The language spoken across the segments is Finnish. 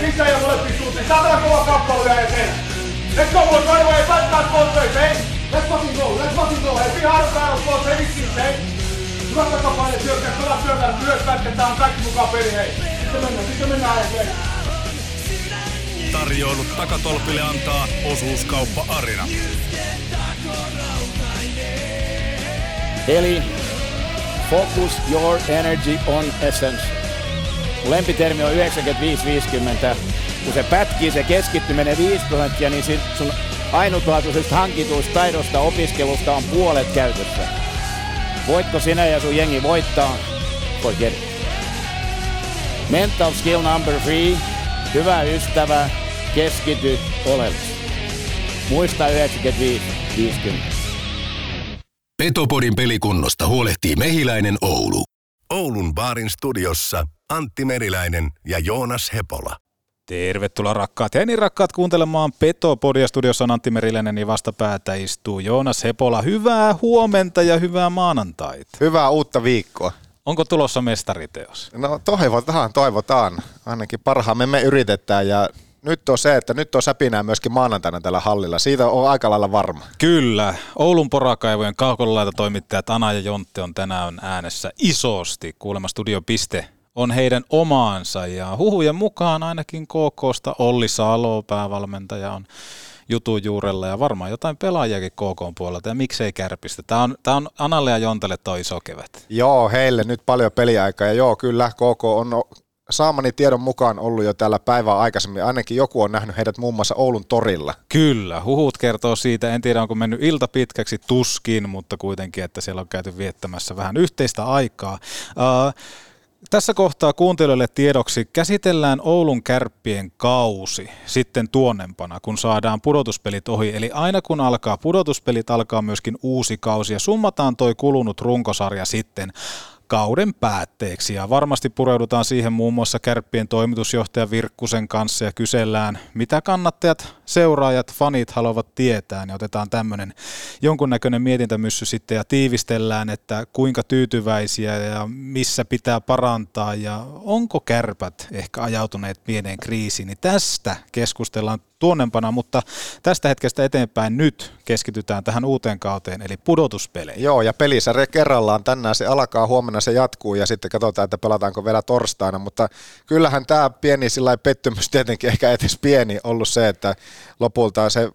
Missä ei ole pisuuteen? Saadaan kova kappaleja eteen! Let's go, boys! Right away! Back, back, boys! Hey! Let's fucking go! Let's fucking go! Hey! Be hard battle, boys! Hey, vissiin! Hey! Hyvättäkää paine työkkää! Kala työkkää! Myös pätkätään kaikki mukaan peli! Hei! Sitten mennään eteen! Tarjoilut takatolpille antaa Osuuskauppa Arina. Eli focus your energy on essence. Lempitermi on 95-50. Kun se pätkii, se keskittyminen 5%, niin sun ainutlaatuisista hankituista taidosta opiskelusta on puolet käytössä. Voitko sinä ja sun jengi voittaa? Forget it. Mental skill number 3. Hyvä ystävä, keskity oleellisesti. Muista 95-50. Petopodin pelikunnosta huolehtii Mehiläinen Oulu. Oulun baarin studiossa Antti Meriläinen ja Joonas Hepola. Tervetuloa rakkaat ja niin rakkaat kuuntelemaan Petopodia. Studiossa on Antti Meriläinen, niin vastapäätä istuu Joonas Hepola. Hyvää huomenta ja hyvää maanantaita. Hyvää uutta viikkoa. Onko tulossa mestariteos? No toivotaan. Ainakin parhaamme me yritetään ja... Nyt on se, että nyt on säpinää myöskin maanantaina tällä hallilla. Siitä on aika lailla varma. Kyllä. Oulun porakaivojen kaukolalaitotoimittajat Ana ja Jontte on tänään äänessä isosti. Kuulemma Studio. On heidän omaansa ja huhujen mukaan ainakin KK:sta Olli Salo, päävalmentaja, on jutun juurella ja varmaan jotain pelaajakin KK:n puolelta ja miksei Kärpistä. Tämä on Analle ja Jontelle toi iso kevät. Joo, heille nyt paljon peliaikaa ja joo, kyllä KK on... Saamani tiedon mukaan ollut jo täällä päivää aikaisemmin. Ainakin joku on nähnyt heidät muun muassa Oulun torilla. Kyllä, huhut kertoo siitä. En tiedä, onko mennyt ilta pitkäksi, tuskin, mutta kuitenkin, että siellä on käyty viettämässä vähän yhteistä aikaa. Tässä kohtaa kuuntelijoille tiedoksi käsitellään Oulun kärppien kausi sitten tuonnempana, kun saadaan pudotuspelit ohi. Eli aina kun alkaa pudotuspelit, alkaa myöskin uusi kausi ja summataan toi kulunut runkosarja sitten kauden päätteeksi ja varmasti pureudutaan siihen muun muassa Kärppien toimitusjohtaja Virkkusen kanssa ja kysellään, mitä kannattajat, seuraajat, fanit haluavat tietää, niin otetaan tämmöinen jonkunnäköinen mietintämyssy sitten ja tiivistellään, että kuinka tyytyväisiä ja missä pitää parantaa ja onko Kärpät ehkä ajautuneet pieneen kriisiin, niin tästä keskustellaan tuonnempana, mutta tästä hetkestä eteenpäin nyt keskitytään tähän uuteen kauteen, eli pudotuspeleihin. Joo, ja pelisarja kerrallaan. Tänään se alkaa, huomenna se jatkuu, ja sitten katsotaan, että pelataanko vielä torstaina, mutta kyllähän tämä pieni pettymys tietenkin, ehkä etes pieni, ollut se, että lopulta se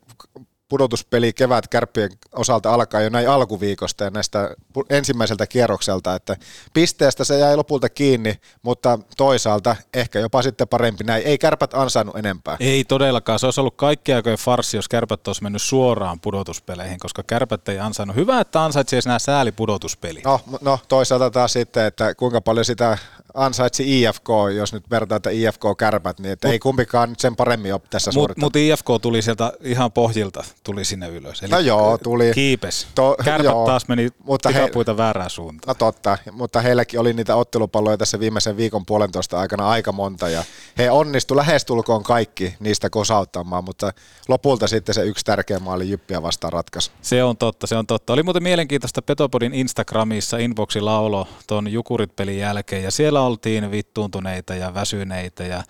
pudotuspeli kevät Kärppien osalta alkaa jo näin alkuviikosta ja näistä ensimmäiseltä kierrokselta, että pisteestä se jäi lopulta kiinni, mutta toisaalta ehkä jopa sitten parempi näin. Ei Kärpät ansainnut enempää. Ei todellakaan. Se olisi ollut kaikki aikojen farssi, jos Kärpät olisi mennyt suoraan pudotuspeleihin, koska Kärpät ei ansainnut. Hyvä, että ansaitsi edes nämä säälipudotuspelit. No toisaalta taas sitten, että kuinka paljon sitä ansaitsi IFK, jos nyt vertaan IFK-Kärpät, niin että ei kumpikaan nyt sen paremmin ole tässä suorittanut. Mutta IFK tuli sieltä ihan pohjilta. Tuli sinne ylös. Eli no joo, tuli. Kiipes. Kärpät taas meni pikapuita väärään suuntaan. No totta, mutta heilläkin oli niitä ottelupalloja tässä viimeisen viikon puolentoista aikana aika monta, ja he onnistu lähestulkoon kaikki niistä kosauttamaan, mutta lopulta sitten se yksi tärkeä maali Jyppiä vastaan ratkaisi. Se on totta. Oli muuten mielenkiintoista Petopodin Instagramissa inboxi laulo ton Jukurit-pelin jälkeen, ja siellä oltiin vittuuntuneita ja väsyneitä, ja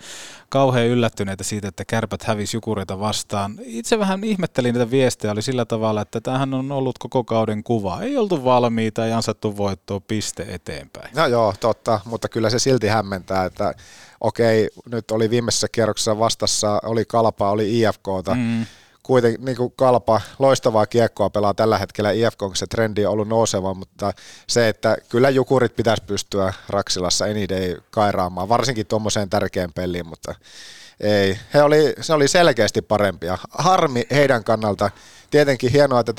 kauhean yllättyneitä siitä, että Kärpät hävisi Jukurita vastaan. Itse vähän ihmettelin, niitä viestejä oli sillä tavalla, että tämähän on ollut koko kauden kuva. Ei oltu valmiita, ei ansattu voittoa, piste eteenpäin. No joo, totta, mutta kyllä se silti hämmentää, että okei, nyt oli viimeisessä kierroksessa vastassa, oli Kaalapa, oli IFK:ta. Kuitenkin niin kuin Kaalapa loistavaa kiekkoa pelaa tällä hetkellä IFK, onko se trendi on ollut nouseva, mutta se, että kyllä Jukurit pitäisi pystyä Raksilassa eniten kairaamaan, varsinkin tuommoiseen tärkeään peliin, mutta... Ei, se oli selkeästi parempia. Harmi heidän kannalta. tietenkin hienoa, että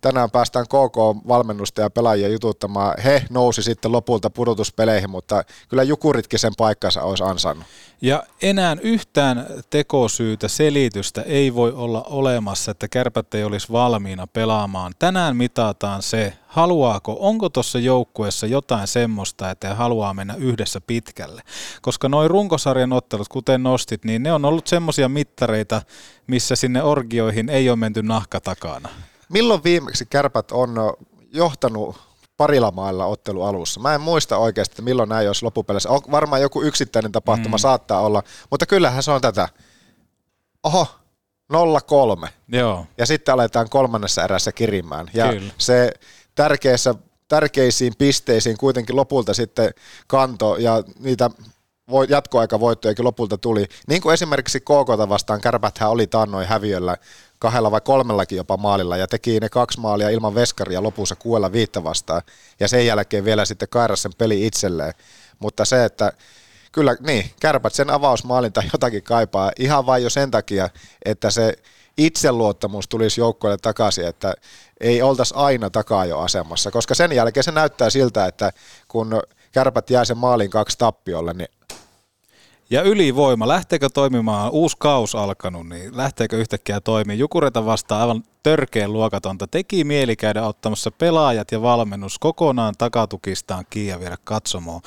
tänään päästään KK-valmennusta ja pelaajia jututtamaan. He nousi sitten lopulta pudotuspeleihin, mutta kyllä Jukuritkin sen paikkansa olisi ansainnut. Ja enää yhtään tekosyytä, selitystä ei voi olla olemassa, että Kärpät ei olisi valmiina pelaamaan. Tänään mitataan se, haluaako, onko tuossa joukkueessa jotain semmoista, että haluaa mennä yhdessä pitkälle. Koska noi runkosarjan ottelut, kuten nostit, niin ne on ollut semmoisia mittareita, missä sinne orgioihin ei ole menty nahka takana. Milloin viimeksi Kärpät on johtanut parilla mailla ottelu alussa? Mä en muista oikeasti, että milloin näin olisi loppupeleissä. Varmaan joku yksittäinen tapahtuma saattaa olla, mutta kyllähän se on tätä. Oho. 0-3. Joo. Ja sitten aletaan kolmannessa erässä kirimään. Ja kyllä, se tärkeisiin pisteisiin kuitenkin lopulta sitten kanto ja niitä jatkoaikavoittojakin lopulta tuli. Niin kuin esimerkiksi KK:ta vastaan Kärpäthän oli taannoin häviöllä 2 vai 3 jopa maalilla ja teki ne 2 maalia ilman veskaria lopussa 6-5 vastaan. Ja sen jälkeen vielä sitten kairas sen peli itselleen. Mutta se, että kyllä niin, Kärpät sen avausmaalinta jotakin kaipaa ihan vain jo sen takia, että se itseluottamus tulisi joukkoille takaisin, että ei oltaisi aina takaa jo asemassa, koska sen jälkeen se näyttää siltä, että kun Kärpät jää sen maalin 2 tappiolle, niin ja ylivoima, lähteekö toimimaan, uusi kaus alkanut, niin lähteekö yhtäkkiä toimimaan? Jukureita vastaan aivan törkeen luokatonta. Teki mieli käydä ottamassa pelaajat ja valmennus kokonaan takatukistaan kiinni ja viedä katsomoon.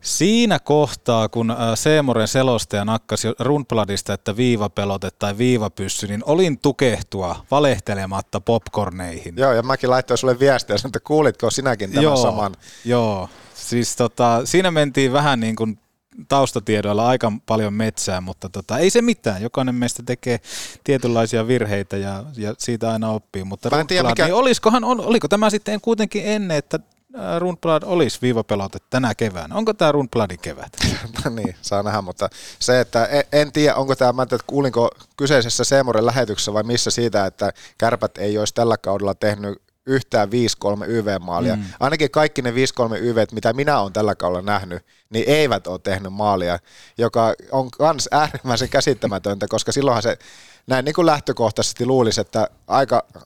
Siinä kohtaa, kun C Moren selostaja nakkasi Rundbladista, että viivapelote tai viivapyssy, niin olin tukehtua valehtelematta popcorneihin. Joo, ja mäkin laittoin sulle viestiä, että kuulitko sinäkin tämän saman. Joo, siis siinä mentiin vähän niin kuin taustatiedoilla aika paljon metsään, mutta ei se mitään. Jokainen meistä tekee tietynlaisia virheitä ja siitä aina oppii. Mutta Rundblad, niin oliko tämä sitten kuitenkin ennen, että Rundblad olisi viivapelote tänä keväänä. Onko tämä Rundbladin kevät? No niin, saa nähdä, mutta se, että en tiedä, onko tämä, mä en tiedä, kuulinko kyseisessä C Moren lähetyksessä vai missä siitä, että Kärpät ei olisi tällä kaudella tehnyt yhtään 5-3 YV-maalia. Ainakin kaikki ne 5-3 YV, mitä minä olen tällä kaudella nähnyt, niin eivät ole tehnyt maalia, joka on myös äärimmäisen käsittämätöntä, koska silloinhan se näin niin kuin lähtökohtaisesti luulisi, että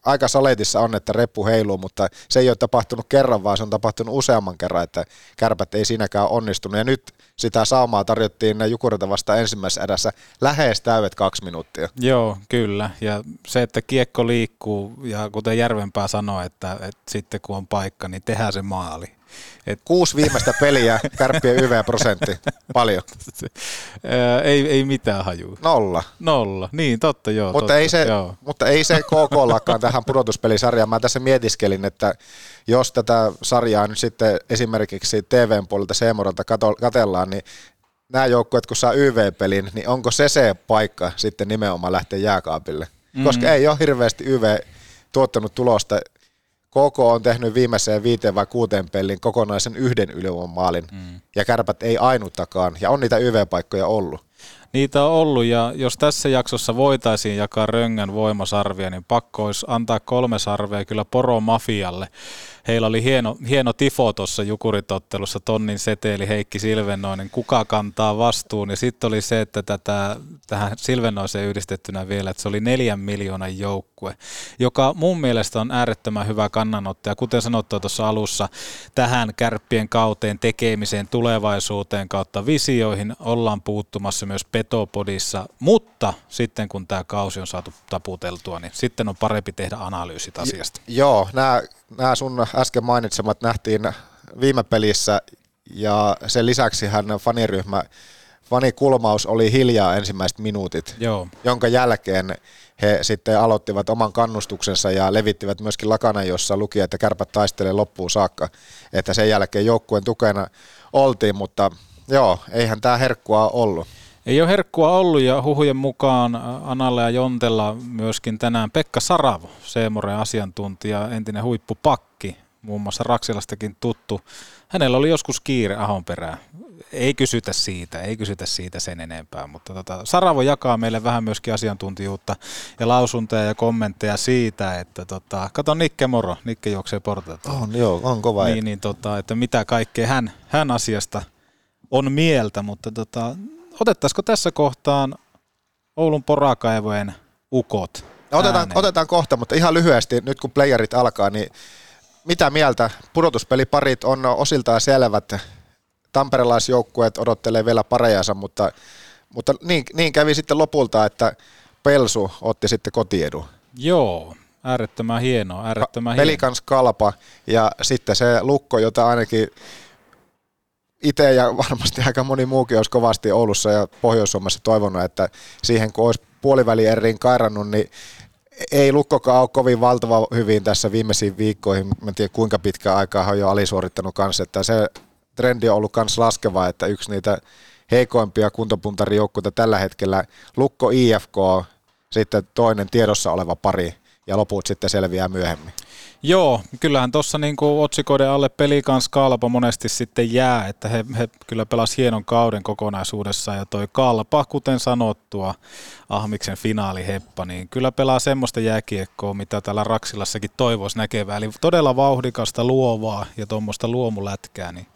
aika saletissa on, että reppu heiluu, mutta se ei ole tapahtunut kerran, vaan se on tapahtunut useamman kerran, että Kärpät ei siinäkään onnistunut. Ja nyt sitä saumaa tarjottiin Jukurilta vasta ensimmäisessä erässä lähes täydet 2 minuuttia. Joo, kyllä. Ja se, että kiekko liikkuu, ja kuten Järvenpää sanoi, että sitten kun on paikka, niin tehdään se maali. 6 viimeistä peliä, Kärppien YV-prosentti. Paljon. Ei mitään hajua. 0. Niin, totta joo. Mutta, totta, mutta ei se KK:llakaan tähän pudotuspelisarjaan. Mä tässä mietiskelin, että jos tätä sarjaa nyt sitten esimerkiksi TVn puolelta C Morelta katsellaan, niin nämä joukkueet, kun saa YV-pelin, niin onko se paikka sitten nimenomaan lähteä jääkaapille? Mm-hmm. Koska ei ole hirveästi YV tuottanut tulosta. KooKoo on tehnyt viimeiseen 5 vai 6 pelin kokonaisen 1 ylivoimamaalin ja Kärpät ei ainuttakaan ja on niitä YV-paikkoja ollut. Niitä on ollut ja jos tässä jaksossa voitaisiin jakaa Röngän voimasarvia, niin pakko olisi antaa 3 sarvea kyllä Poro Mafialle. Heillä oli hieno tifo tuossa Jukuritottelussa, tonnin seteli Heikki Silvennoinen, kuka kantaa vastuun. Ja sitten oli se, että tähän Silvennoiseen yhdistettynä vielä, että se oli 4 miljoonan joukkue, joka mun mielestä on äärettömän hyvä kannanotto. Ja kuten sanottua tuossa alussa, tähän Kärppien kauteen, tekemiseen, tulevaisuuteen kautta visioihin ollaan puuttumassa myös Petopodissa, mutta sitten kun tämä kausi on saatu taputeltua, niin sitten on parempi tehdä analyysit asiasta. Joo, nämä sun äsken mainitsemat nähtiin viime pelissä ja sen lisäksi hän fanikulmaus oli hiljaa ensimmäiset minuutit, joo, jonka jälkeen he sitten aloittivat oman kannustuksensa ja levittivät myöskin lakana, jossa luki, että Kärpät taistelee loppuun saakka, että sen jälkeen joukkueen tukena oltiin, mutta joo, eihän tämä herkkua ollut. Ei ole herkkua ollut ja huhujen mukaan Analla ja Jontella myöskin tänään Pekka Saravo, C Moren asiantuntija, entinen huippupakki, muun muassa Raksilastakin tuttu. Hänellä oli joskus kiire Ahon perään. Ei kysytä siitä sen enempää, mutta Saravo jakaa meille vähän myöskin asiantuntijuutta ja lausuntoja ja kommentteja siitä, että kato Nikke moro, Nikke juoksee portaat. On kova. Niin että mitä kaikkea hän asiasta on mieltä, mutta otettaisiko tässä kohtaan Oulun porakaivojen ukot Otetaan kohta, mutta ihan lyhyesti, nyt kun playerit alkaa, niin mitä mieltä? Pudotuspeliparit on osiltaan selvät. Tamperelaisjoukkueet odottelee vielä parejansa, mutta niin kävi sitten lopulta, että Pelsu otti sitten kotiedun. Joo, äärettömän hienoa. Pelikans Kalpa ja sitten se Lukko, jota ainakin itse ja varmasti aika moni muukin olisi kovasti Oulussa ja Pohjois-Suomessa toivonut, että siihen kun olisi puoliväli-erriin kairannut, niin ei Lukkokaan ole kovin valtava hyvin tässä viimeisiin viikkoihin. Mä en tiedä kuinka pitkään aikaa hän on jo alisuorittanut kanssa. Että se trendi on ollut myös laskeva, että yksi niitä heikoimpia kuntopuntarijoukkuita tällä hetkellä Lukko IFK, sitten toinen tiedossa oleva pari ja loput sitten selviää myöhemmin. Joo, kyllähän tuossa niinku otsikoiden alle Pelikans Kaalapa monesti sitten jää, että he kyllä pelasivat hienon kauden kokonaisuudessaan ja toi Kaalapa, kuten sanottua, Ahmiksen finaaliheppa, niin kyllä pelaa semmoista jääkiekkoa, mitä täällä Raksilassakin toivoisi näkevää, eli todella vauhdikasta luovaa ja tuommoista luomulätkää, niin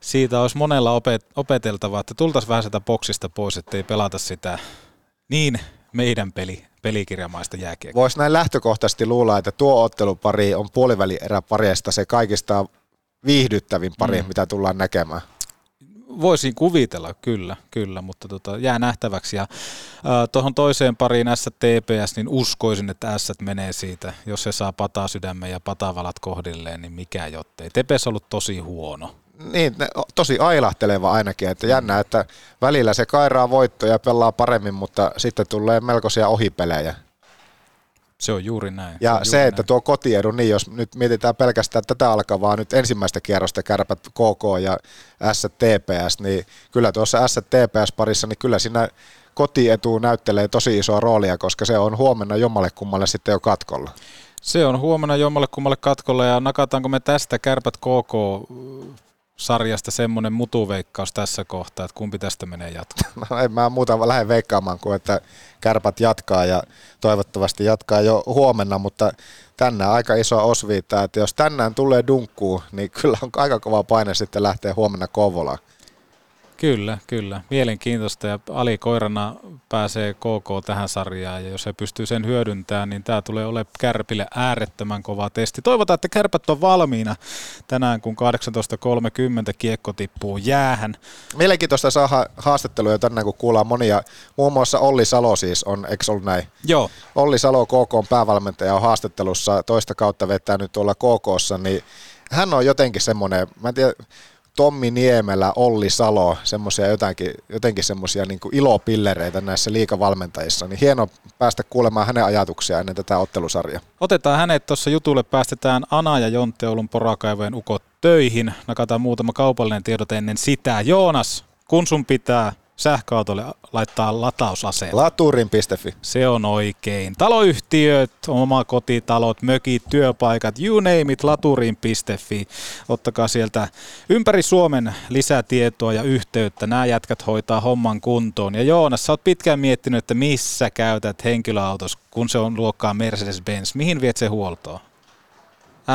siitä olisi monella opeteltavaa, että tultaisiin vähän sitä boksista pois, ettei pelata sitä niin meidän pelikirjamaista jääkiekkoa. Voisi näin lähtökohtaisesti luulla, että tuo ottelupari on puolivälieräparista se kaikista viihdyttävin pari, mitä tullaan näkemään. Voisin kuvitella, kyllä, mutta jää nähtäväksi. Tuohon toiseen pariin Ässä-TPS, niin uskoisin, että Ässät menee siitä. Jos se saa pataa sydämen ja patavalat kohdilleen, niin mikä jottei. Tepes on ollut tosi huono. Niin, tosi ailahteleva ainakin, että jännä, että välillä se kairaa voittoja ja pelaa paremmin, mutta sitten tulee melkoisia ohipelejä. Se on juuri näin. Ja se, että tuo kotiedun, niin jos nyt mietitään pelkästään tätä alkavaa nyt ensimmäistä kierrosta Kärpät KK ja STPS, niin kyllä tuossa STPS-parissa, niin kyllä siinä kotietu näyttelee tosi isoa roolia, koska se on huomenna jommallekummalle sitten jo katkolla. Se on huomenna jommallekummalle katkolla ja nakataanko me tästä Kärpät KK sarjasta semmoinen mutuveikkaus tässä kohtaa, että kumpi tästä menee jatkoon? No en mä muuta lähde veikkaamaan kuin, että Kärpät jatkaa ja toivottavasti jatkaa jo huomenna, mutta tänään aika isoa osviittaa, että jos tänään tulee dunkkuu, niin kyllä on aika kova paine sitten lähteä huomenna Kouvolaan. Kyllä. Mielenkiintoista ja alikoirana pääsee KK tähän sarjaan ja jos he pystyy sen hyödyntämään, niin tämä tulee olemaan Kärpille äärettömän kova testi. Toivotaan, että Kärpät on valmiina tänään, kun 18.30 kiekko tippuu jäähän. Mielenkiintoista saada haastatteluja tänään, kun kuullaan monia. Muun muassa Olli Salo siis on, eikö ollut näin? Joo. Olli Salo, KK:n päävalmentaja, on haastattelussa toista kautta vetää nyt tuolla KK:ssa, niin hän on jotenkin semmoinen, mä en tiedä, Tommi Niemelä, Olli Salo, semmoisia jotenkin semmoisia niin kuin ilopillereitä näissä liikavalmentajissa. Niin hieno päästä kuulemaan hänen ajatuksiaan ennen tätä ottelusarjaa. Otetaan hänet tuossa jutulle, päästetään Ana ja Jontte Oulun porakaivojen ukot töihin. Nakataan muutama kaupallinen tiedot ennen sitä. Joonas, kun sun pitää sähköautolle laittaa latausaseen. Laturin.fi. Se on oikein. Taloyhtiöt, omakotitalot, mökit, työpaikat, you name it, Laturin.fi. Ottakaa sieltä ympäri Suomen lisätietoa ja yhteyttä. Nämä jätkät hoitaa homman kuntoon. Ja Joonas, sä oot pitkään miettinyt, että missä käytät henkilöautos, kun se on luokkaa Mercedes-Benz. Mihin viet se huoltoon?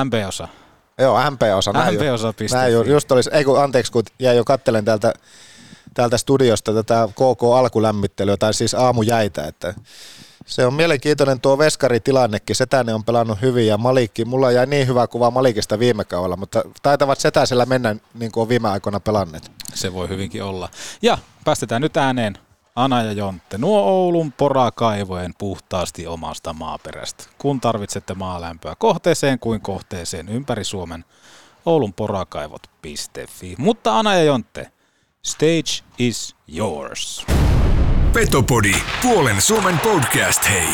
MP-osa. Joo, MP-osa. MP-osa.fi. Kun jäi jo katselen täältä studiosta tätä KK-alkulämmittelyä, tai siis aamujäitä. Että se on mielenkiintoinen tuo veskaritilannekin. Setänen on pelannut hyvin ja Malikki. Mulla jäi niin hyvä kuva Malikista viime kaudella, mutta taitavat Setäsellä mennä niin kuin on viime aikoina pelanneet. Se voi hyvinkin olla. Ja päästetään nyt ääneen Ana ja Jontte. Nuo Oulun porakaivojen puhtaasti omasta maaperästä. Kun tarvitsette maalämpöä kohteeseen kuin kohteeseen ympäri Suomen, Oulun porakaivot.fi. Mutta Ana ja Jontte, stage is yours. Petopodi, puolen Suomen podcast, hei.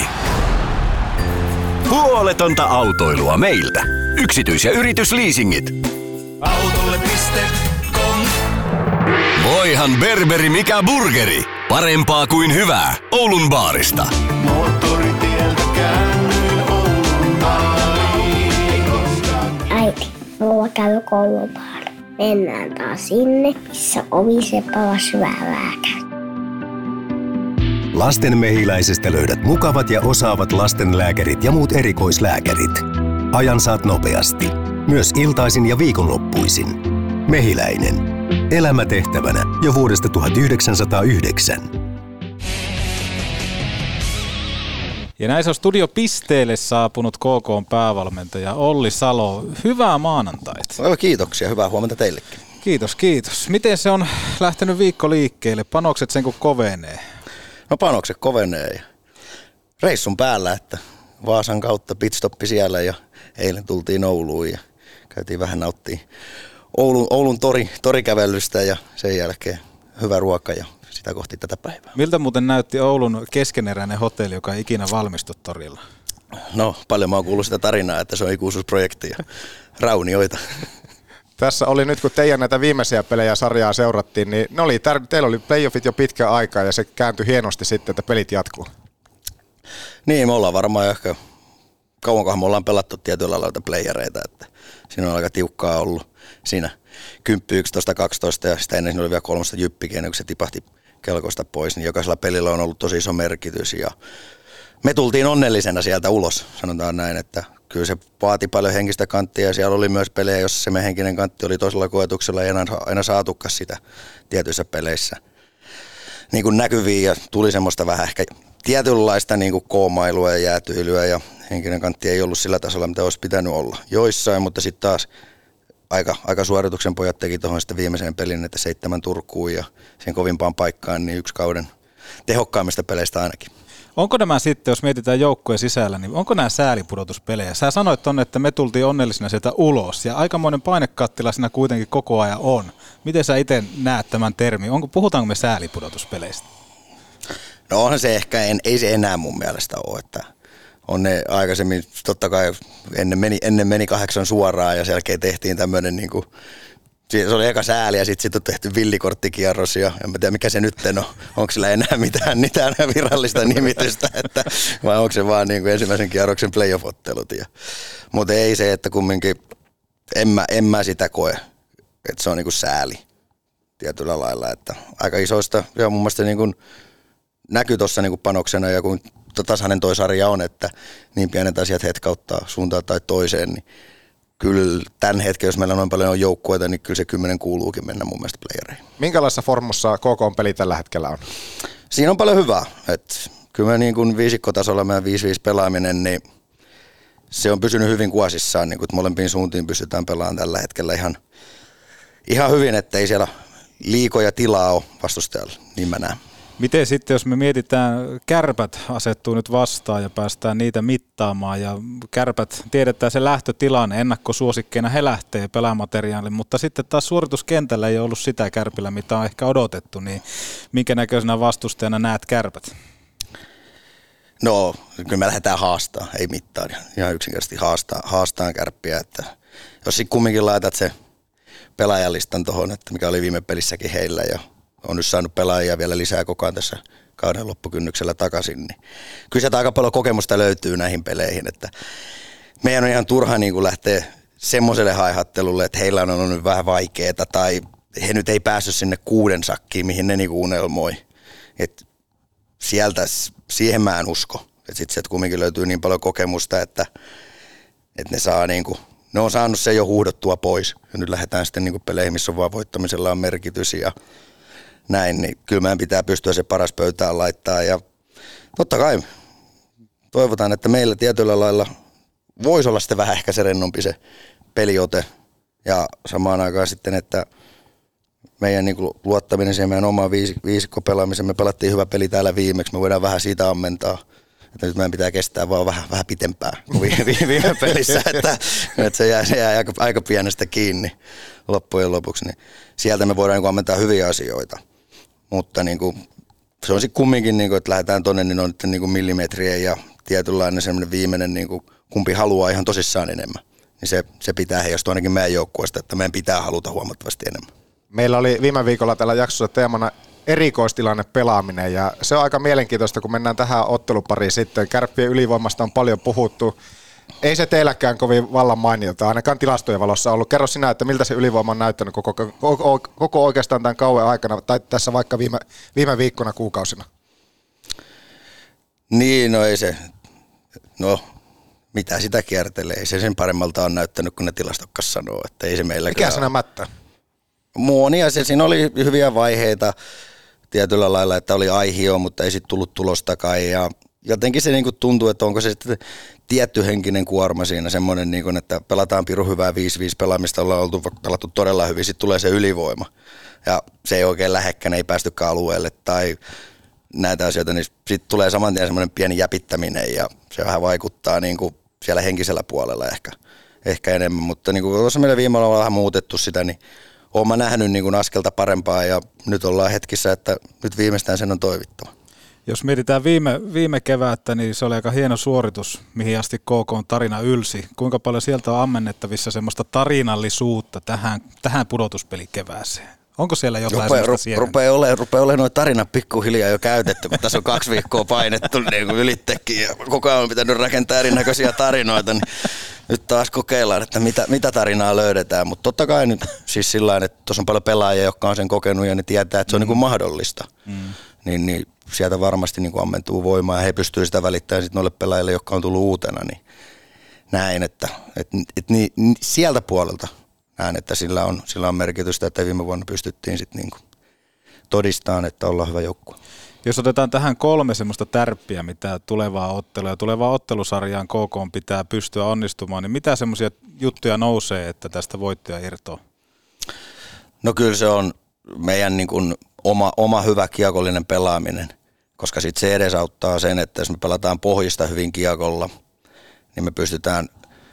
Huoletonta autoilua meiltä. Yksityis- ja yritysleasingit. Autolle.com. Voihan berberi mikä burgeri. Parempaa kuin hyvää. Oulun baarista. Moottoritieltä käännyin Oulun baariin. Äiti, mulla käy koulun baari. Mennään taas sinne, missä omisepala syvälääkäri. Lasten Mehiläisestä löydät mukavat ja osaavat lastenlääkärit ja muut erikoislääkärit. Ajan saat nopeasti, myös iltaisin ja viikonloppuisin. Mehiläinen. Elämä tehtävänä jo vuodesta 1909. Ja näissä on studiopisteelle saapunut KooKoon päävalmentaja Olli Salo. Hyvää maanantaista. Kiitoksia, hyvää huomenta teillekin. Kiitos. Miten se on lähtenyt viikko liikkeelle? Panokset sen kun kovenee? No panokset kovenee ja reissun päällä, että Vaasan kautta pitstoppi siellä ja eilen tultiin Ouluun ja käytiin vähän nauttia Oulun torikävelystä ja sen jälkeen hyvä ruoka ja sitä kohti tätä päivää. Miltä muuten näytti Oulun keskeneräinen hotelli, joka ei ikinä valmistu torilla? No paljon mä oon kuullut sitä tarinaa, että se on ikuisuusprojekti ja raunioita. Tässä oli nyt, kun teidän näitä viimeisiä pelejä sarjaa seurattiin, niin ne oli teillä oli playoffit jo pitkän aikaa ja se kääntyi hienosti sitten, että pelit jatkuu. Niin, me ollaan varmaan ehkä, kauankohan me ollaan pelattu tietyllä lailla playereita, että siinä on aika tiukkaa ollut siinä 10, 11, 12 ja sitä ennen siinä oli vielä 3 Jyppikin, kun se tipahti kelkosta pois, niin jokaisella pelillä on ollut tosi iso merkitys ja me tultiin onnellisena sieltä ulos, sanotaan näin, että kyllä se vaati paljon henkistä kanttia ja siellä oli myös pelejä, jossa se meidän henkinen kantti oli toisella koetuksella ja aina saatukaan sitä tietyissä peleissä niin kuin näkyviin ja tuli semmoista vähän ehkä tietynlaista niin kuin koomailua ja jäätyilyä ja henkinen kantti ei ollut sillä tasolla, mitä olisi pitänyt olla joissain, mutta sitten taas aika suorituksen pojat teki tuohon sitten viimeiseen pelin, että 7 Turkuun ja sen kovimpaan paikkaan, niin yksi kauden tehokkaimmista peleistä ainakin. Onko nämä sitten, jos mietitään joukkueen sisällä, niin onko nämä säälipudotuspelejä? Sä sanoit tuonne, että me tultiin onnellisena sieltä ulos ja aikamoinen painekattila siinä kuitenkin koko ajan on. Miten sä itse näet tämän termin? Puhutaanko me säälipudotuspeleistä? No onhan se ehkä, ei se enää mun mielestä ole, että on ne aikaisemmin, totta kai ennen meni 8 suoraan ja sen jälkeen tehtiin tämmöinen niin kuin, se oli eka sääli ja sitten on tehty villikorttikierros ja en tiedä mikä se nyt on, onko sillä enää mitään virallista nimitystä, että, vai onko se vaan niin kuin ensimmäisen kierroksen playoff-ottelut. Mutta ei se, että kumminkin, en mä sitä koe, että se on niin kuin sääli tietyllä lailla, että aika isoista ja mun mielestä niin kuin näkyy tuossa niin kuin panoksena ja kun tasainen toi sarja on, että niin pienet asiat hetkauttaa suuntaan tai toiseen, niin kyllä tämän hetken, jos meillä on noin paljon on joukkueita, niin kyllä se 10 kuuluukin mennä mun mielestä playereihin. Minkälaisessa formussa KK:n peli tällä hetkellä on? Siinä on paljon hyvää. Et kyllä me niin kuin viisikkotasolla meidän 5-5 pelaaminen, niin se on pysynyt hyvin kuosissaan. Niin molempiin suuntiin pystytään pelaamaan tällä hetkellä ihan hyvin, ettei siellä liikoja tilaa ole vastustajalla, niin mä näen. Miten sitten, jos me mietitään, Kärpät asettuu nyt vastaan ja päästään niitä mittaamaan ja Kärpät tiedetään se lähtötilanne, ennakkosuosikkeena he lähtee pelaamateriaalille, mutta sitten taas suorituskentällä ei ollut sitä Kärpillä, mitä on ehkä odotettu, niin minkä näköisenä vastustajana näet Kärpät? No, kyllä me lähdetään haastaa, ei mittaan, ihan yksinkertaisesti haastaan Kärppiä, että jos sitten kumminkin laitat se pelaajalistan tuohon, että mikä oli viime pelissäkin heillä ja on nyt saanut pelaajia vielä lisää koko ajan tässä kauden loppukynnyksellä takaisin. Niin kyllä sieltä aika paljon kokemusta löytyy näihin peleihin. Että meidän on ihan turha niin kuin lähteä semmoiselle haihattelulle, että heillä on ollut nyt vähän vaikeaa tai he nyt ei päässyt sinne 6 sakkiin, mihin ne niin kuin unelmoi. Et sieltä, siihen mä en usko. Sitten sieltä kumminkin löytyy niin paljon kokemusta, että ne saa niin kuin, ne on saanut sen jo huuhdottua pois. Ja nyt lähdetään sitten niin kuin peleihin, missä on vaan voittamisella on merkitys ja näin, niin kyllä meidän pitää pystyä se paras pöytään laittaa ja totta kai toivotaan, että meillä tietyllä lailla voisi olla sitten vähän ehkä se rennompi se peliote ja samaan aikaan sitten, että meidän niin kuin luottaminen siihen meidän omaan viisikkopelaamiseen, me pelattiin hyvä peli täällä viimeksi, me voidaan vähän siitä ammentaa, että nyt meidän pitää kestää vaan vähän pitempää kuin viime pelissä, että se jää aika pienestä kiinni loppujen lopuksi, niin sieltä me voidaan niin ammentaa hyviä asioita. Mutta niin kuin, se on sitten kumminkin, niin kuin, että lähdetään tuonne, niin on niin millimetriä ja tietynlainen semmoinen viimeinen, niin kuin, kumpi haluaa ihan tosissaan enemmän. Niin se pitää heijastua ainakin meidän joukkueesta, että meidän pitää haluta huomattavasti enemmän. Meillä oli viime viikolla tällä jaksossa teemana erikoistilanne pelaaminen ja se on aika mielenkiintoista, kun mennään tähän ottelupariin sitten. Kärppien ylivoimasta on paljon puhuttu. Ei se teilläkään kovin vallan mainiota, ainakaan tilastojen valossa ollut. Kerro sinä, että miltä se ylivoima on näyttänyt koko oikeastaan tämän kauan aikana, tai tässä vaikka viime viikkona, kuukausina? Niin, no ei se, no mitä sitä kiertelee, ei se sen paremmalta on näyttänyt, kun ne tilastokas sanoo, että ei se meillä. Mikä sana mättää? Monia, siinä oli hyviä vaiheita tietyllä lailla, että oli Aihio, mutta ei sitten tullut tulostakaan ja jotenkin se niinku tuntuu, että onko se sitten tietty henkinen kuorma siinä semmoinen, niinku, että pelataan pirun hyvää 5-5 pelaamista, ollaan oltu pelattu todella hyvin, sitten tulee se ylivoima ja se ei oikein lähekkään, ei päästykään alueelle tai näitä asioita, niin sitten tulee saman tien semmoinen pieni jäpittäminen ja se vähän vaikuttaa niinku siellä henkisellä puolella ehkä enemmän, mutta niinku, tuossa meillä viime on vähän muutettu sitä, niin olen mä nähnyt niin kuin askelta parempaa ja nyt ollaan hetkissä, että nyt viimeistään sen on toivittava. Jos mietitään viime kevättä, niin se oli aika hieno suoritus, mihin asti KooKoon tarina ylsi. Kuinka paljon sieltä on ammennettavissa semmoista tarinallisuutta tähän pudotuspelikevääseen? Onko siellä jotain semmoista siellä? Rupeaa olemaan noin tarinat pikkuhiljaa jo käytetty, kun tässä on 2 viikkoa painettu niin kuin ylittekin ja koko ajan on pitänyt rakentaa erinäköisiä tarinoita, niin nyt taas kokeillaan, että mitä tarinaa löydetään, mutta totta kai nyt siis sillain, että tuossa on paljon pelaajia, jotka on sen kokenut ja ne tietää, että se on niin kuin mahdollista, niin sieltä varmasti niin kuin ammentuu voimaa ja he pystyvät sitä välittämään sitten noille pelaajille, jotka on tullut uutena, niin näin, että niin, sieltä puolelta näen, että sillä on merkitystä, että viime vuonna pystyttiin sitten niin kuin todistamaan, että ollaan hyvä joukkue. Jos otetaan tähän 3 semmoista tärppiä, mitä tulevaa ottelua ja tulevaa ottelusarjaan KK pitää pystyä onnistumaan, niin mitä semmoisia juttuja nousee, että tästä voittaja irtoaa? No kyllä se on meidän niin kuin oma hyvä kiekollinen pelaaminen, koska sitten se edesauttaa sen, että jos me pelataan pohjista hyvin kiekolla, niin me pystytään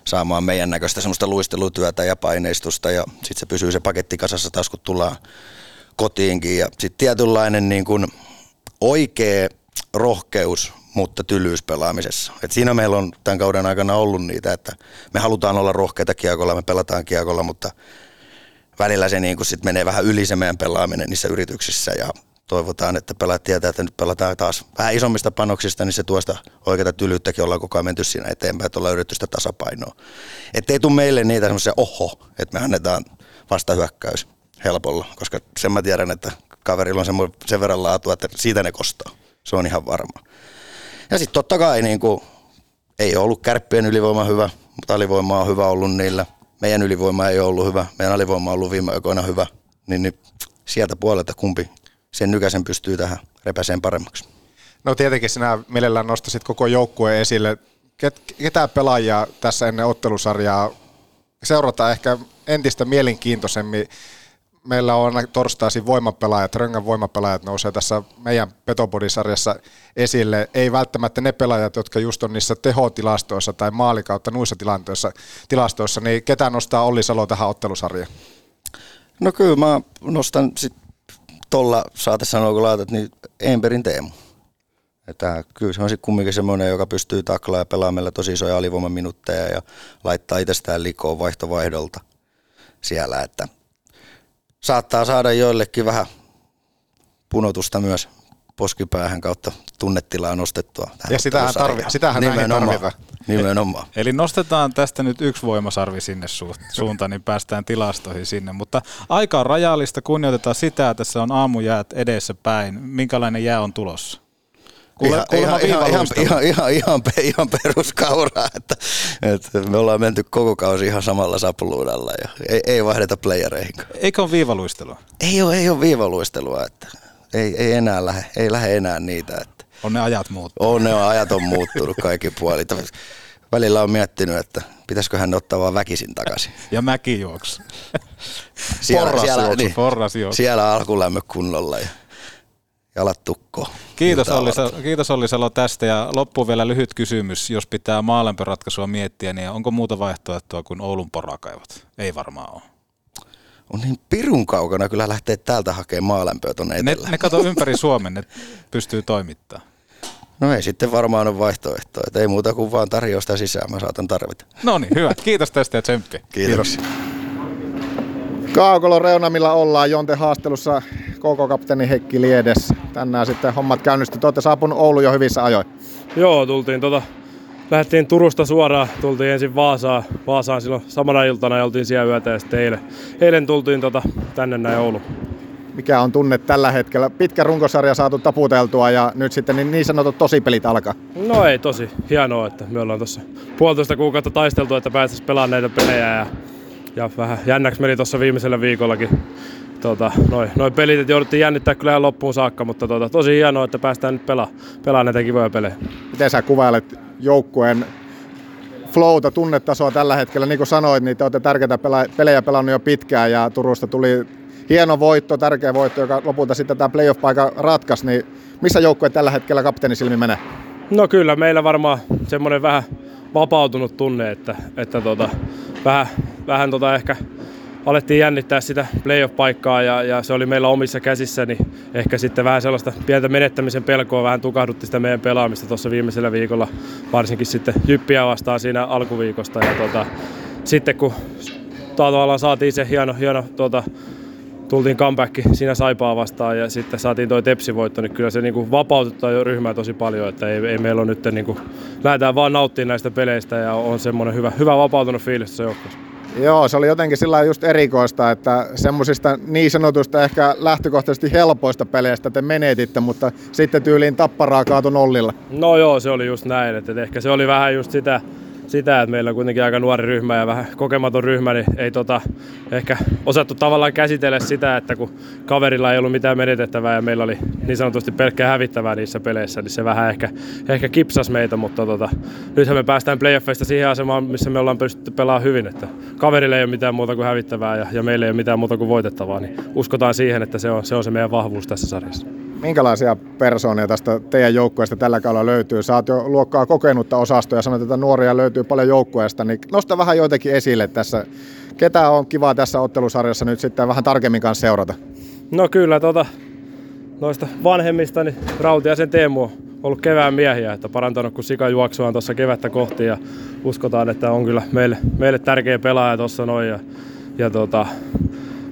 saamaan meidän näköistä semmoista luistelutyötä ja paineistusta ja sitten se pysyy se paketti kasassa taas, kun tullaan kotiinkin ja sitten tietynlainen niin kuin oikea rohkeus, mutta tylyys pelaamisessa. Et siinä meillä on tämän kauden aikana ollut niitä, että me halutaan olla rohkeita kiekolla, me pelataan kiekolla, mutta välillä se niin kun sit menee vähän yli se meidän pelaaminen niissä yrityksissä ja toivotaan, että pelaat tietää, että nyt pelataan taas vähän isommista panoksista, niin se tuo sitä oikeata tylyyttäkin, ollaan koko ajan menty siinä eteenpäin, että ollaan yritystä tasapainoa. Että ei tule meille niitä semmoisia oho, että me annetaan vastahyökkäys helpolla, koska sen mä tiedän, että kaverilla on sen verran laatua, että siitä ne kostaa. Se on ihan varma. Ja sitten totta kai niin kuin, ei ollut Kärppien ylivoima hyvä, mutta alivoima on hyvä ollut niillä. Meidän ylivoima ei ollut hyvä, meidän alivoima on ollut viime aikoina hyvä. Niin sieltä puolelta kumpi sen nykäisen pystyy tähän repäseen paremmaksi. No tietenkin sinä mielellään nostasit koko joukkueen esille. Ketä pelaajia tässä ennen ottelusarjaa seurataan ehkä entistä mielenkiintoisemmin? Meillä on torstaisin voimapelaajat, Röngän voimapelaajat nousee tässä meidän Petopodi-sarjassa esille. Ei välttämättä ne pelaajat, jotka just on niissä tehotilastoissa tai maalikautta noissa tilastoissa, niin ketä nostaa Olli Salo tähän ottelusarjaan? No kyllä mä nostan sitten tuolla saatessaan olkulaitat, niin Emberin Teemu. Että kyllä se on sitten kumminkin semmoinen, joka pystyy taklaamaan ja pelaamaan meillä tosi isoja alivoimaminuutteja ja laittaa itsestään likoon vaihtovaihdolta siellä, että saattaa saada joillekin vähän punotusta myös poskipäähän kautta tunnetilaan nostettua. Ja sitähän näihin tarvitaan. Nimenomaan. Eli nostetaan tästä nyt 1 voimasarvi sinne suuntaan, niin päästään tilastoihin sinne. Mutta aika on rajallista, kunnioitetaan sitä, tässä on aamujäät edessä päin. Minkälainen jää on tulossa? Ihan peruskauraa, että me ollaan menty koko kausi ihan samalla sapluudalla ja ei vaihdeta playereihinkaan. Eikö ole viivaluistelua? Ei ole viivaluistelua, että ei lähde enää niitä. Että on ne ajat muuttunut. On muuttunut kaikki puolit. Välillä on miettinyt, että pitäisiköhän ottaa vaan väkisin takaisin. Ja mäki juoksu. Porras juoksu. Siellä alkulämmö kunnolla ja jalat tukkoon. Kiitos Olli Salo tästä ja loppuun vielä lyhyt kysymys. Jos pitää maalämpöratkaisua miettiä, niin onko muuta vaihtoehtoa kuin Oulun porakaivot? Ei varmaan ole. On niin pirun kaukana kyllä lähtee täältä hakemaan maalämpöä tuonne etelään. Ne kato ympäri Suomen, ne pystyy toimittamaan. No ei sitten varmaan ole vaihtoehtoa. Et ei muuta kuin vaan tarjousta sisään, mä saatan tarvita. No niin, hyvä. Kiitos tästä ja tsemppiä. Kiitos. Kaukolon reunamilla ollaan Jonten haastelussa KK-kapteeni Heikki Liedessä. Tänään sitten hommat käynnistyy. Te olette saapunut Ouluun jo hyvissä ajoin. Joo, lähdettiin Turusta suoraan. Tultiin ensin Vaasaan silloin samana iltana ja oltiin siellä yötä ja sitten eilen tultiin tänne näin Ouluun. Mikä on tunne tällä hetkellä? Pitkä runkosarja saatu taputeltua ja nyt sitten niin sanotut tosipelit alkaa. No ei tosi. Hienoa, että me ollaan tuossa 1,5 kuukautta taisteltu, että päästäisiin pelaamaan näitä pelejä ja vähän jännäksi meni tuossa viimeisellä viikollakin. Noi pelit, että jouduttiin jännittää kyllä loppuun saakka, mutta tosi hienoa, että päästään nyt pelaamaan näitä kivoja pelejä. Miten sä kuvailet joukkueen flowta, tunnetasoa tällä hetkellä? Niin kuin sanoit, niin te olette tärkeitä pelejä pelannut jo pitkään ja Turusta tuli hieno voitto, tärkeä voitto, joka lopulta sitten tämä playoff-paikka ratkaisi. Niin missä joukkue tällä hetkellä kapteenisilmi menee? No kyllä, meillä varmaan semmoinen vähän vapautunut tunne, että vähän ehkä alettiin jännittää sitä playoff-paikkaa ja se oli meillä omissa käsissä, niin ehkä sitten vähän sellaista pientä menettämisen pelkoa vähän tukahdutti sitä meidän pelaamista tuossa viimeisellä viikolla, varsinkin sitten Jyppiä vastaan siinä alkuviikosta ja sitten kun tavallaan saatiin se hieno tultiin comeback siinä Saipaa vastaan ja sitten saatiin toi Tepsi-voitto, niin kyllä se niinku vapaututtaa jo ryhmää tosi paljon, että ei meillä on nyt niinku, lähdetään vaan nauttimaan näistä peleistä ja on semmoinen hyvä vapautunut fiilis se joukkueessa. Joo, se oli jotenkin sillä just erikoista, että semmoisista niin sanotusta ehkä lähtökohtaisesti helpoista peleistä te menetitte, mutta sitten tyyliin Tapparaa kaatui nollilla. No joo, se oli just näin, että ehkä se oli vähän just sitä, että meillä on kuitenkin aika nuori ryhmä ja vähän kokematon ryhmä, niin ei ehkä osattu tavallaan käsitellä sitä, että kun kaverilla ei ollut mitään menetettävää ja meillä oli niin sanotusti pelkkää hävittävää niissä peleissä, niin se vähän ehkä kipsasi meitä, mutta nythän me päästään playoffeista siihen asemaan, missä me ollaan pystytty pelaamaan hyvin, että kaverilla ei ole mitään muuta kuin hävittävää ja meillä ei ole mitään muuta kuin voitettavaa, niin uskotaan siihen, että se on se meidän vahvuus tässä sarjassa. Minkälaisia persoonia tästä teidän joukkueesta tällä kaudella löytyy? Sä oot jo luokkaa kokenutta osastoa ja sanoit, että nuoria löytyy paljon joukkueesta, niin nosta vähän joitakin esille tässä. Ketä on kiva tässä ottelusarjassa nyt sitten vähän tarkemmin kanssa seurata? No kyllä, noista vanhemmista, niin Rauti ja sen Teemu on ollut kevään miehiä, että parantanut kun sikajuoksua on tuossa kevättä kohti ja uskotaan, että on kyllä meille tärkeä pelaaja tuossa noin ja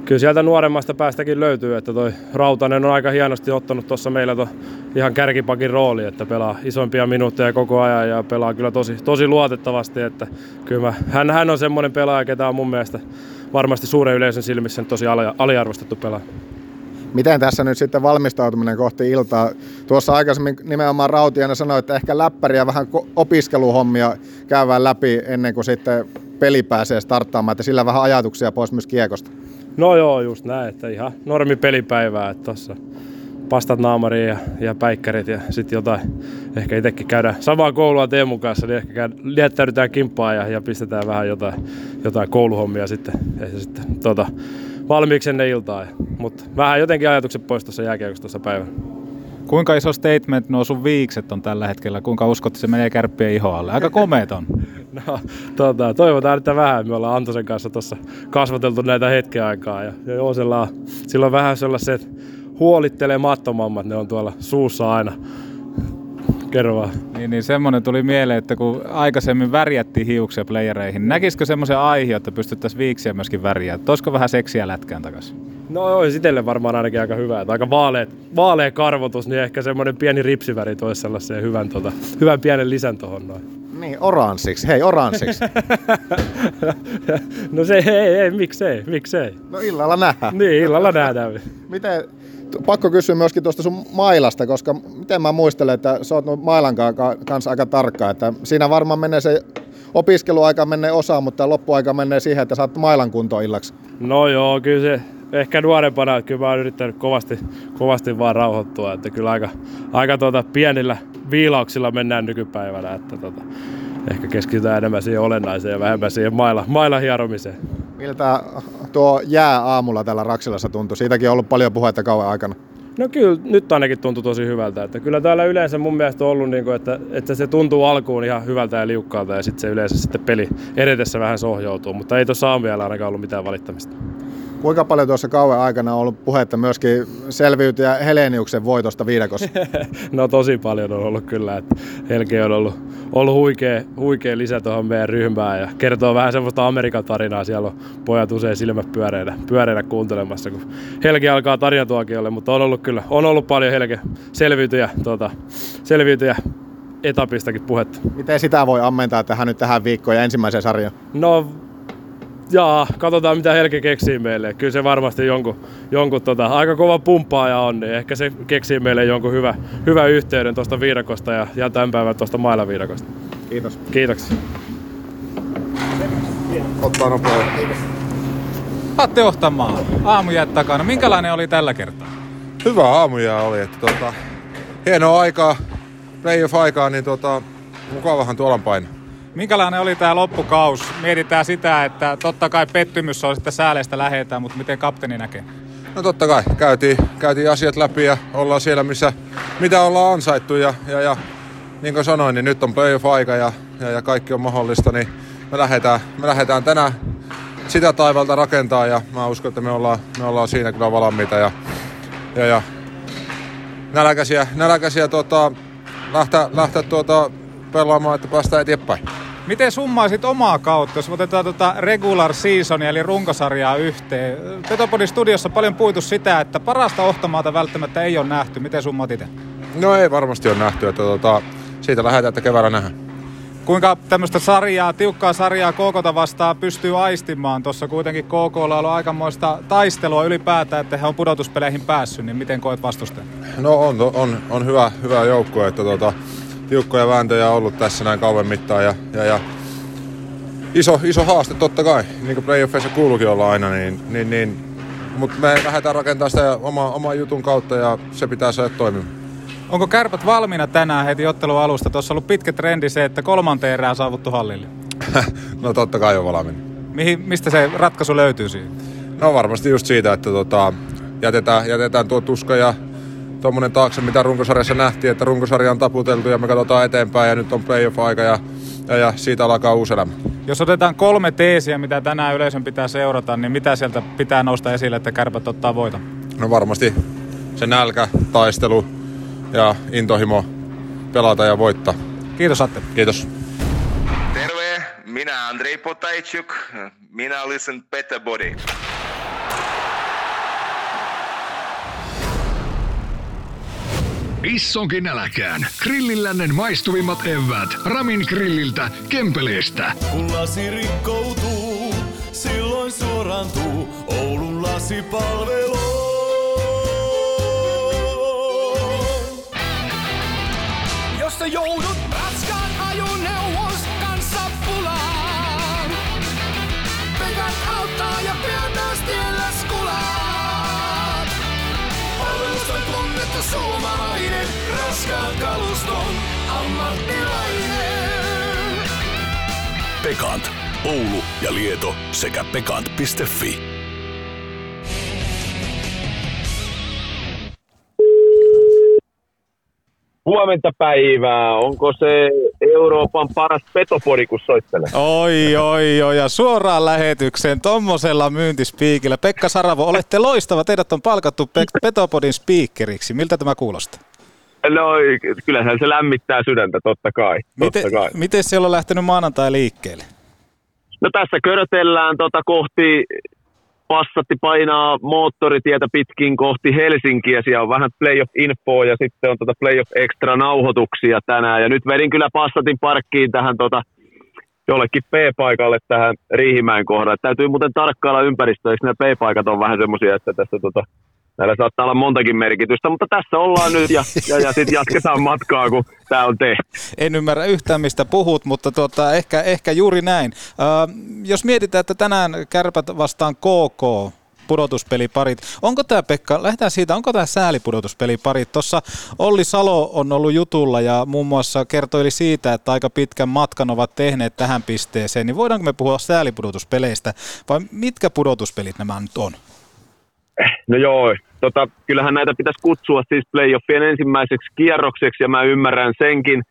kyllä sieltä nuoremmasta päästäkin löytyy, että toi Rautanen on aika hienosti ottanut tuossa meillä ihan kärkipakin rooli, että pelaa isompia minuutteja koko ajan ja pelaa kyllä tosi luotettavasti, että kyllä hän on semmoinen pelaaja, ketä on mun mielestä varmasti suuren yleisön silmissä tosi aliarvostettu pelaaja. Miten tässä nyt sitten valmistautuminen kohti iltaa? Tuossa aikaisemmin nimenomaan Rautiainen sanoi, että ehkä läppäriä vähän opiskeluhommia käydään läpi ennen kuin sitten peli pääsee starttaamaan, että sillä vähän ajatuksia pois myös kiekosta. No joo, just näin, että ihan normi pelipäivää, että tossa pastat naamariin ja päikkärit ja sitten jotain, ehkä itsekin käydään samaa koulua Teemun kanssa, niin ehkä liettäydytään kimppaan ja pistetään vähän jotain kouluhommia sitten, ja sitten valmiiksi ennen iltaa, mutta vähän jotenkin ajatukset pois tuossa jääkiekossa tuossa päivänä. Kuinka iso statement nuo sun viikset on tällä hetkellä, kuinka uskot, että se menee Kärppien iho alle? Aika komeet on. No, toivotaan, että vähän. Me ollaan Antosen kanssa tuossa kasvateltu näitä hetken aikaa. Ja Joosella on vähän sellaiset huolittelemattomammat, ne on tuolla suussa aina. Kerro vaan. Niin semmoinen tuli mieleen, että kun aikaisemmin värjättiin hiuksia playereihin, näkisikö semmoisen Aihio, että pystyttäisiin viiksiä myöskin värjää? Olisiko vähän seksiä lätkään takaisin? No olisi itselle varmaan ainakin aika hyvä, että aika vaalea karvoitus, niin ehkä semmoinen pieni ripsiväri toisi sellaisen hyvän pienen lisän tuohon noin. Niin, oranssiksi. No se ei, miksei. No illalla nähdään. Niin, illalla nähdään. Miten, pakko kysyä myöskin tuosta sun mailasta, koska miten mä muistelen, että sä oot mailan kanssa aika tarkka, että siinä varmaan menee se opiskeluaika menee osaan, mutta loppuaika menee siihen, että saat mailan kuntoon illaksi. No joo, kyllä se ehkä nuorempana, että kyllä mä oon yrittänyt kovasti vaan rauhoittua, että kyllä aika pienillä viilauksilla mennään nykypäivänä, että ehkä keskitytään enemmän siihen olennaiseen ja vähemmän siihen mailan hieromiseen. Miltä tuo jää aamulla täällä Raksilassa tuntui? Siitäkin on ollut paljon puhetta kauan aikana. No kyllä, nyt ainakin tuntui tosi hyvältä. Että kyllä täällä yleensä mun mielestä on ollut, niin kuin, että se tuntuu alkuun ihan hyvältä ja liukkaalta ja sitten se yleensä sitten peli edetessä vähän sohjoutuu, mutta ei tuossa aamulla ainakaan ollut mitään valittamista. Kuinka paljon tuossa kauan aikana on ollut puhetta myöskin selviytyä Heleniuksen voitosta viidakossa? No tosi paljon on ollut kyllä, että Helki on ollut huikea lisä tuohon meidän ryhmään ja kertoo vähän semmoista Amerikan tarinaa. Siellä on pojat usein silmät pyöreinä kuuntelemassa, kun Helki alkaa tarinatuokiolle, mutta on ollut paljon Helki selviytyjä etapistakin puhetta. Miten sitä voi ammentaa tähän viikkoon ja ensimmäiseen sarjaan? No, jaa, katsotaan mitä Helki keksii meille. Kyllä se varmasti jonkun aika kova pumppaaja on, niin ehkä se keksii meille jonkun hyvän yhteyden tuosta viidakosta ja tämän päivän tuosta mailaviidakosta. Kiitos. Kiitoksia. Ottaa nopeasti. Atte Ohtamaa, aamujäät takana. Minkälainen oli tällä kertaa? Hyvä aamujää oli. Hienoa aikaa playoff-aikaa, niin mukavahan tuolla paino. Minkälainen oli tämä loppukaus? Mietitään sitä, että totta kai pettymys on, että sääleistä lähetään, mutta miten kapteeni näkee? No totta kai, käytiin asiat läpi ja ollaan siellä, mitä ollaan ansaittu ja niin kuin sanoin, niin nyt on playoff-aika ja kaikki on mahdollista, niin me lähdetään tänään sitä taivalta rakentaa ja mä uskon, että me ollaan siinä kyllä valmiita ja nälkäisiä lähteä pelaamaan, että päästään eteenpäin. Miten summaisit omaa kautta, jos otetaan regular seasonia eli runkosarjaa yhteen? Petopodin studiossa paljon puitu sitä, että parasta Ohtamaata välttämättä ei ole nähty. Miten summaat itse? No ei varmasti ole nähty, että siitä lähdetään, että keväällä nähdään. Kuinka tämmöistä tiukkaa sarjaa KK:ta vastaan pystyy aistimaan? Tuossa kuitenkin KK:lla on ollut aikamoista taistelua ylipäätään, että he on pudotuspeleihin päässyt, niin miten koet vastustajan? No on hyvä joukko, että tiukkoja vääntöjä on ollut tässä näin kauan mittaan ja iso haaste totta kai, niin kuin playoffeissa kuuluukin olla aina, niin mutta me lähdetään rakentamaan sitä oman jutun kautta ja se pitää saada toimimaan. Onko Kärpät valmiina tänään heti ottelun alusta? Tuossa on ollut pitkä trendi se, että kolmanteen erään saavuttu hallille. No totta kai on valmiina. Mistä se ratkaisu löytyy siihen? No varmasti just siitä, että jätetään tuo tuska ja tuommoinen taakse, mitä runkosarjassa nähtiin, että runkosarja on taputeltu ja me katsotaan eteenpäin ja nyt on playoff-aika ja siitä alkaa uusi elämä. Jos otetaan 3 teesiä, mitä tänään yleisön pitää seurata, niin mitä sieltä pitää nousta esille, että Kärpät ottaa voiton? No varmasti se nälkä, taistelu ja intohimo pelata ja voittaa. Kiitos Atte. Kiitos. Terve, minä Andrei Potajčuk, minä olisin Petopodi. Issonkin äläkään. Grillillännen maistuvimmat evät. Ramin grilliltä, Kempeleestä. Kun lasi rikkoutuu, silloin suorantuu Oulun lasipalvelu. Jos sä joudut raskaan ajoneuvos kanssa pulaan, pekät auttaa ja pian taas tielläs kulaan. Oulusta tunnettu suomalainen, raskaan kaluston ammattilainen. Pekant, Oulu ja Lieto sekä pekant.fi. Huomenta päivää. Onko se Euroopan paras petopodi, kun soittelee? Oi. Ja suoraan lähetykseen tommosella myyntispiikillä. Pekka Saravo, olette loistava. Teidät on palkattu Petopodin spiikkeriksi. Miltä tämä kuulostaa? No, kyllähän se lämmittää sydäntä, totta kai. Miten siellä on lähtenyt maanantai liikkeelle? No tässä körötellään kohti... Passatti painaa moottoritietä pitkin kohti Helsinkiä, siellä on vähän playoff-infoa ja sitten on playoff-extra-nauhoituksia tänään. Ja nyt vedin kyllä Passatin parkkiin tähän jollekin P-paikalle tähän Riihimäen kohdalle. Täytyy muuten tarkkailla ympäristöä, eikö nämä P-paikat on vähän semmoisia, että tässä näillä saattaa olla montakin merkitystä, mutta tässä ollaan nyt ja sitten jatketaan matkaa, kun tämä on tehty. En ymmärrä yhtään, mistä puhut, mutta ehkä juuri näin. Jos mietitään, että tänään Kärpät vastaan KooKoo pudotuspeliparit. Onko tämä, Pekka, lähdetään siitä, onko tämä säälipudotuspeliparit? Tuossa Olli Salo on ollut jutulla ja muun muassa kertoi siitä, että aika pitkän matkan ovat tehneet tähän pisteeseen, niin voidaanko me puhua säälipudotuspeleistä vai mitkä pudotuspelit nämä nyt on? No joo, kyllähän näitä pitäisi kutsua siis playoffien ensimmäiseksi kierrokseksi ja mä ymmärrän senkin,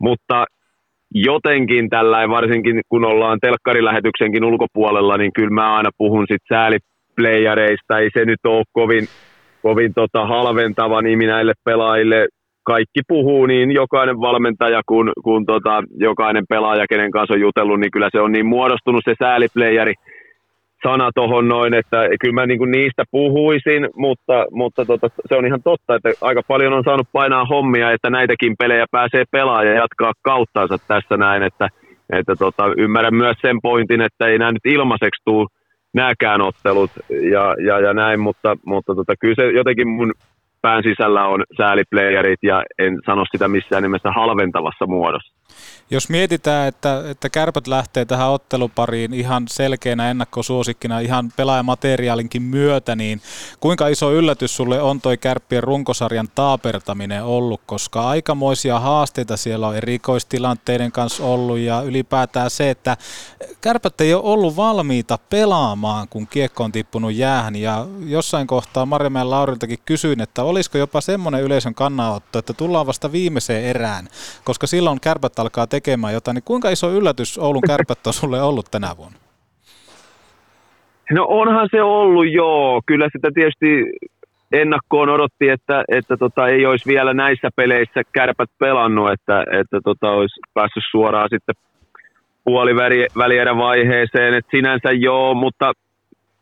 mutta jotenkin tällainen, varsinkin kun ollaan telkkarilähetyksenkin ulkopuolella, niin kyllä mä aina puhun sitten sääliplayereista, ei se nyt ole kovin halventava nimi näille pelaajille. Kaikki puhuu niin jokainen valmentaja kun jokainen pelaaja, kenen kanssa on jutellut, niin kyllä se on niin muodostunut se sääliplayeri. Sana tuohon noin, että kyllä mä niinku niistä puhuisin, mutta se on ihan totta, että aika paljon on saanut painaa hommia, että näitäkin pelejä pääsee pelaamaan ja jatkaa kauttaansa tässä näin, että ymmärrän myös sen pointin, että ei nämä nyt ilmaiseksi tule nääkään ottelut ja näin, mutta kyllä se jotenkin mun pään sisällä on sääliplayerit ja en sano sitä missään nimessä halventavassa muodossa. Jos mietitään, että Kärpät lähtee tähän ottelupariin ihan selkeänä ennakkosuosikkina ihan pelaajamateriaalinkin myötä, niin kuinka iso yllätys sulle on toi Kärppien runkosarjan taapertaminen ollut, koska aikamoisia haasteita siellä on erikoistilanteiden kanssa ollut ja ylipäätään se, että Kärpät ei ole ollut valmiita pelaamaan, kun kiekko on tippunut jäähän ja jossain kohtaa Marjamäen Lauriltakin kysyin, että olisiko jopa semmoinen yleisön kannanotto, että tullaan vasta viimeiseen erään, koska silloin Kärpät alkaa tekemään jotain, niin kuinka iso yllätys Oulun Kärpät on sulle ollut tänä vuonna? No onhan se ollut, joo. Kyllä sitä tietysti ennakkoon odotti, että ei olisi vielä näissä peleissä Kärpät pelannut, että olisi päässyt suoraan sitten puolivälierän vaiheeseen. Et sinänsä joo, mutta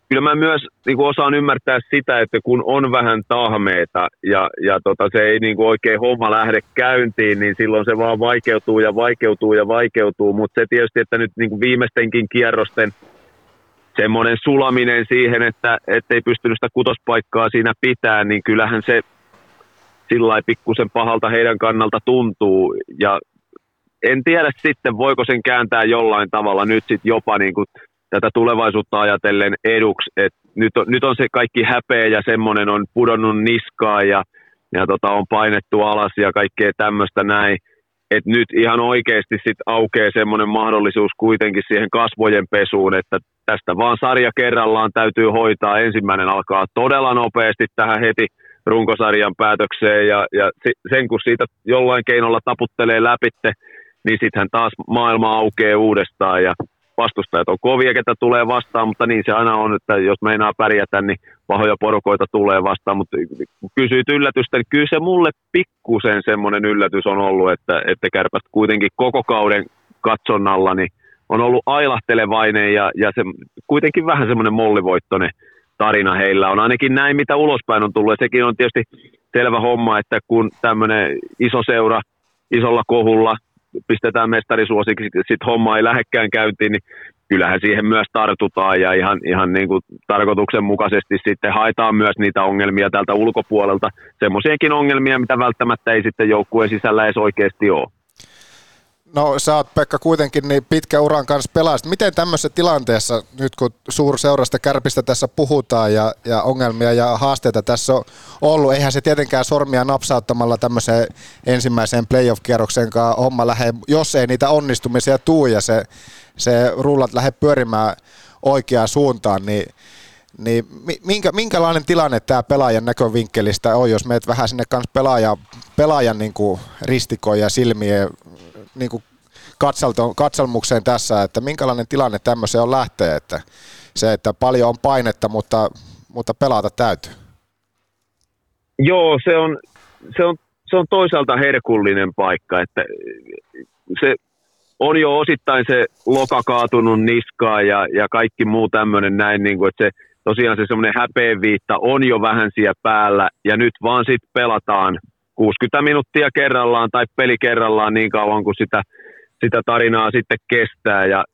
kyllä mä myös niin osaan ymmärtää sitä, että kun on vähän tahmeita ja se ei niin oikein homma lähde käyntiin, niin silloin se vaan vaikeutuu. Mutta se tietysti, että nyt niin viimeistenkin kierrosten semmoinen sulaminen siihen, että ei pystynyt sitä kutospaikkaa siinä pitää, niin kyllähän se sillai pikkusen pahalta heidän kannalta tuntuu. Ja en tiedä sitten, voiko sen kääntää jollain tavalla nyt sitten jopa niin kuin tätä tulevaisuutta ajatellen eduksi, että nyt on se kaikki häpeä ja semmoinen on pudonnut niskaan ja on painettu alas ja kaikkea tämmöistä näin. Että nyt ihan oikeasti sitten aukeaa semmoinen mahdollisuus kuitenkin siihen kasvojen pesuun, että tästä vaan sarja kerrallaan täytyy hoitaa. Ensimmäinen alkaa todella nopeasti tähän heti runkosarjan päätökseen ja sen kun siitä jollain keinolla taputtelee läpitte, niin sittenhän taas maailma aukeaa uudestaan ja vastustajat on kovia, ketä tulee vastaan, mutta niin se aina on, että jos meinaa pärjätä, niin pahoja porukoita tulee vastaan. Mutta kysyit yllätystä, niin kyllä se mulle pikkusen semmoinen yllätys on ollut, että Kärpät kuitenkin koko kauden katsonnalla niin on ollut ailahtelevainen ja se, kuitenkin vähän semmoinen mollivoittoinen tarina heillä on. Ainakin näin, mitä ulospäin on tullut. Ja sekin on tietysti selvä homma, että kun tämmöinen iso seura isolla kohulla pistetään mestarisuosikiksi, sitten homma ei lähdekään käyntiin, niin kyllähän siihen myös tartutaan ja ihan niin kuin tarkoituksenmukaisesti sitten haetaan myös niitä ongelmia tältä ulkopuolelta. Semmoisiakin ongelmia, mitä välttämättä ei sitten joukkueen sisällä edes oikeasti ole. No sä oot, Pekka, kuitenkin niin pitkä uran kanssa pelasit. Miten tämmöisessä tilanteessa, nyt kun suurseurasta Kärpistä tässä puhutaan ja ongelmia ja haasteita tässä on ollut, eihän se tietenkään sormia napsauttamalla tämmöiseen ensimmäiseen playoff-kierroksen kanssa homma lähde, jos ei niitä onnistumisia tuu ja se rullat lähde pyörimään oikeaan suuntaan, niin minkälainen tilanne tämä pelaajan näkövinkkelistä on, jos meet vähän sinne kanssa pelaajan niin kuin ristikoon ja silmien niin kuin katselmukseen tässä, että minkälainen tilanne tämmöiseen on lähtee, että se, että paljon on painetta, mutta pelata täytyy. Joo, se on toisaalta herkullinen paikka, että se on jo osittain se loka kaatunut niskaan ja kaikki muu tämmöinen näin, niin kuin, että se tosiaan se semmoinen häpeenviitta on jo vähän siellä päällä ja nyt vaan sitten pelataan 60 minuuttia kerrallaan tai peli kerrallaan niin kauan kuin sitä tarinaa sitten kestää ja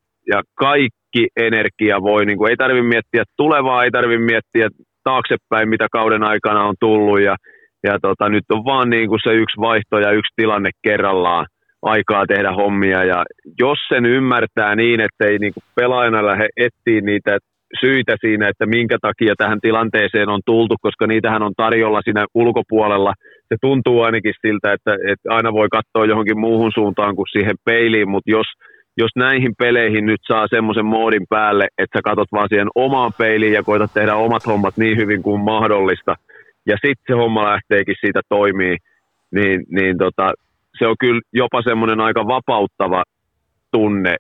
kaikki energia voi, niin kuin, ei tarvitse miettiä tulevaa, ei tarvitse miettiä taaksepäin, mitä kauden aikana on tullut ja nyt on vaan niin kuin se yksi vaihto ja yksi tilanne kerrallaan aikaa tehdä hommia ja jos sen ymmärtää niin, että ei niin kuin pelaajana lähde etsiä niitä syitä siinä, että minkä takia tähän tilanteeseen on tultu, koska niitähän on tarjolla siinä ulkopuolella. Se tuntuu ainakin siltä, että aina voi katsoa johonkin muuhun suuntaan kuin siihen peiliin, mutta jos näihin peleihin nyt saa semmoisen moodin päälle, että sä katot vaan siihen omaan peiliin ja koitat tehdä omat hommat niin hyvin kuin mahdollista, ja sitten se homma lähteekin siitä toimii, niin se on kyllä jopa semmoinen aika vapauttava tunne,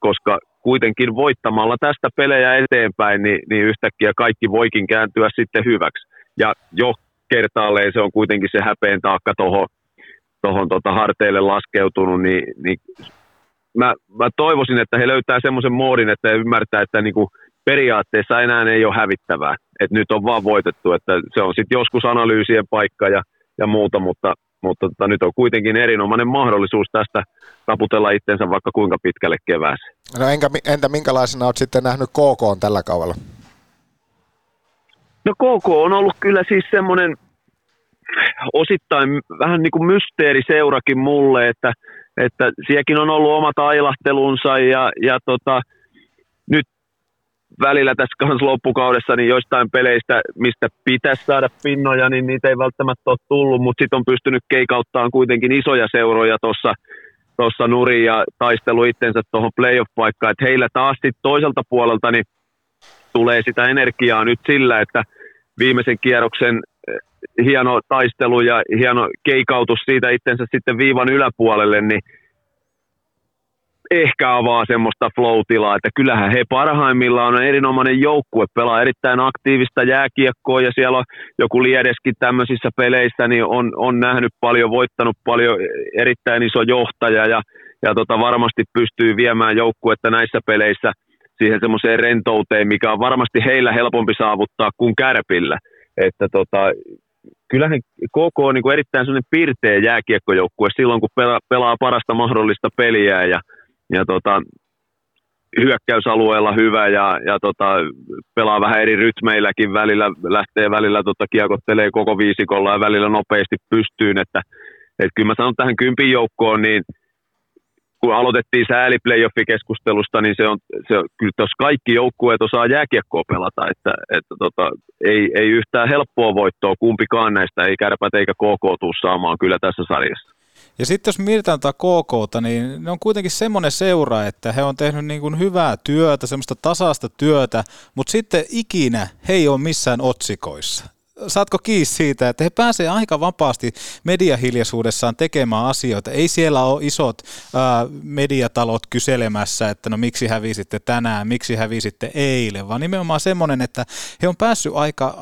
koska kuitenkin voittamalla tästä pelejä eteenpäin, niin yhtäkkiä kaikki voikin kääntyä sitten hyväksi. Ja jo kertaalleen se on kuitenkin se häpeen taakka tuohon harteille laskeutunut, niin mä toivoisin, että he löytää semmoisen moodin, että ymmärtää, että niinku periaatteessa enää ei ole hävittävää. Et nyt on vaan voitettu, että se on sitten joskus analyysien paikka ja muuta, mutta nyt on kuitenkin erinomainen mahdollisuus tästä taputella itsensä vaikka kuinka pitkälle kevääseen. No entä minkälaisena olet sitten nähnyt KooKoon tällä kaudella? No KooKoo on ollut kyllä siis semmoinen osittain vähän niin kuin mysteeriseurakin mulle, että sielläkin on ollut omat ailahtelunsa ja nyt välillä tässä kans loppukaudessa niin joistain peleistä, mistä pitäisi saada pinnoja, niin niitä ei välttämättä ole tullut, mutta sitten on pystynyt keikauttaan kuitenkin isoja seuroja tuossa nurin ja taistelu itsensä tuohon playoff-paikkaan, että heillä taas sitten toiselta puolelta niin tulee sitä energiaa nyt sillä, että viimeisen kierroksen hieno taistelu ja hieno keikautus siitä itsensä sitten viivan yläpuolelle, niin ehkä avaa semmoista flow-tilaa, että kyllähän he parhaimmillaan on erinomainen joukkue, pelaa erittäin aktiivista jääkiekkoa ja siellä on joku Liedeskin tämmöisissä peleissä, niin on nähnyt paljon, voittanut paljon, erittäin iso johtaja ja varmasti pystyy viemään joukkuetta näissä peleissä siihen semmoiseen rentouteen, mikä on varmasti heillä helpompi saavuttaa kuin Kärpillä, että kyllähän KooKoo on niin kuin erittäin sellainen pirteä jääkiekkojoukkue silloin, kun pelaa parasta mahdollista peliä ja hyökkäysalueella hyvä ja pelaa vähän eri rytmeilläkin välillä, lähtee välillä kiekottelee koko viisikolla ja välillä nopeasti pystyyn, että kyllä mä sanon tähän kympin joukkoon, niin kun aloitettiin sääli-playoffi-keskustelusta, niin se on kyllä tuossa kaikki joukkueet osaa jääkiekkoa pelata, että ei yhtään helppoa voittoa kumpikaan näistä, ei Kärpät eikä KK tuu saamaan kyllä tässä sarjassa. Ja sitten jos mietitään tätä KK:ta, niin ne on kuitenkin semmoinen seura, että he on tehnyt niin kuin hyvää työtä, semmoista tasaista työtä, mutta sitten ikinä he ei ole missään otsikoissa. Saatko kiinni siitä, että he pääsevät aika vapaasti mediahiljaisuudessaan tekemään asioita? Ei siellä ole isot mediatalot kyselemässä, että no miksi hävisitte tänään, miksi hävisitte eilen, vaan nimenomaan semmoinen, että he on päässyt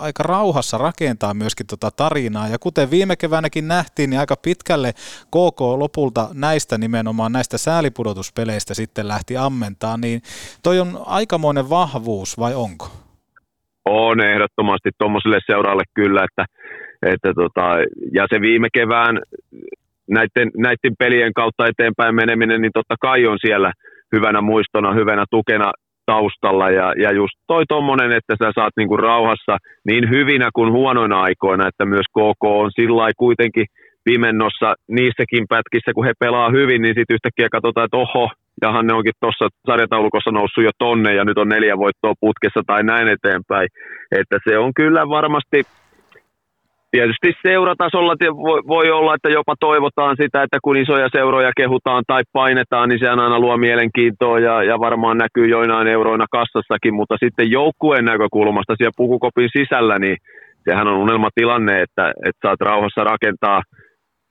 aika rauhassa rakentamaan myöskin tarinaa. Ja kuten viime keväänäkin nähtiin, niin aika pitkälle KK lopulta näistä nimenomaan näistä säälipudotuspeleistä sitten lähti ammentamaan. Niin toi on aikamoinen vahvuus, vai onko? On ehdottomasti tuommoiselle seuraalle kyllä, että ja se viime kevään näiden pelien kautta eteenpäin meneminen, niin totta kai on siellä hyvänä muistona, hyvänä tukena taustalla ja just toi tommonen, että sä saat niinku rauhassa niin hyvinä kuin huonoina aikoina, että myös KK on sillai kuitenkin pimennossa niissäkin pätkissä, kun he pelaa hyvin, niin sitten yhtäkkiä katsotaan, että oho, jahan ne onkin tuossa sarjataulukossa noussut jo tonne ja nyt on 4 voittoa putkessa tai näin eteenpäin. Että se on kyllä varmasti, tietysti seuratasolla voi olla, että jopa toivotaan sitä, että kun isoja seuroja kehutaan tai painetaan, niin sehän aina luo mielenkiintoa ja varmaan näkyy joinain euroina kassassakin, mutta sitten joukkueen näkökulmasta siellä pukukopin sisällä, niin sehän on unelmatilanne, että saat rauhassa rakentaa,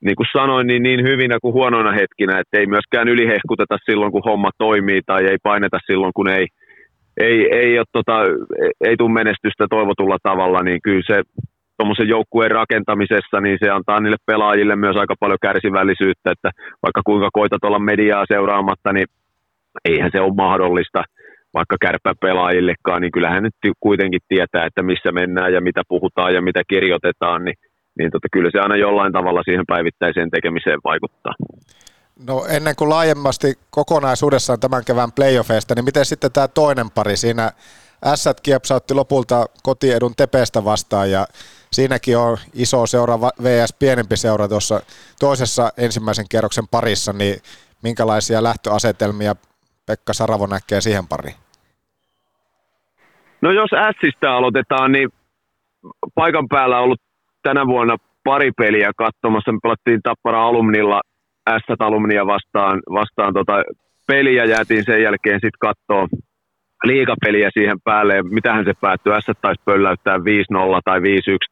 niin kuin sanoin, niin hyvinä kuin huonoina hetkinä, että ei myöskään ylihehkuteta silloin, kun homma toimii, tai ei paineta silloin, kun ei tule menestystä toivotulla tavalla, niin kyllä se tuommoisen joukkueen rakentamisessa, niin se antaa niille pelaajille myös aika paljon kärsivällisyyttä, että vaikka kuinka koitat olla mediaa seuraamatta, niin eihän se ole mahdollista, vaikka kärppäpelaajillekaan, niin kyllähän nyt kuitenkin tietää, että missä mennään ja mitä puhutaan ja mitä kirjoitetaan, niin kyllä se aina jollain tavalla siihen päivittäiseen tekemiseen vaikuttaa. No ennen kuin laajemmasti kokonaisuudessaan tämän kevään playoffeista, niin miten sitten tämä toinen pari? Siinä Ässät kiepsautti lopulta kotiedun Tepestä vastaan ja siinäkin on iso seura vs. pienempi seura tuossa toisessa ensimmäisen kierroksen parissa, niin minkälaisia lähtöasetelmia Pekka Saravo näkee siihen pariin? No jos Ässistä aloitetaan, niin paikan päällä on ollut tänä vuonna pari peliä katsomassa. Me pelattiin Tappara Alumnilla Ässät Alumnia vastaan peliä. Jäätiin sen jälkeen sitten katsoa liigapeliä siihen päälle. Mitähän se päättyi? Ässät taisi pölläyttää 5-0 tai 5-1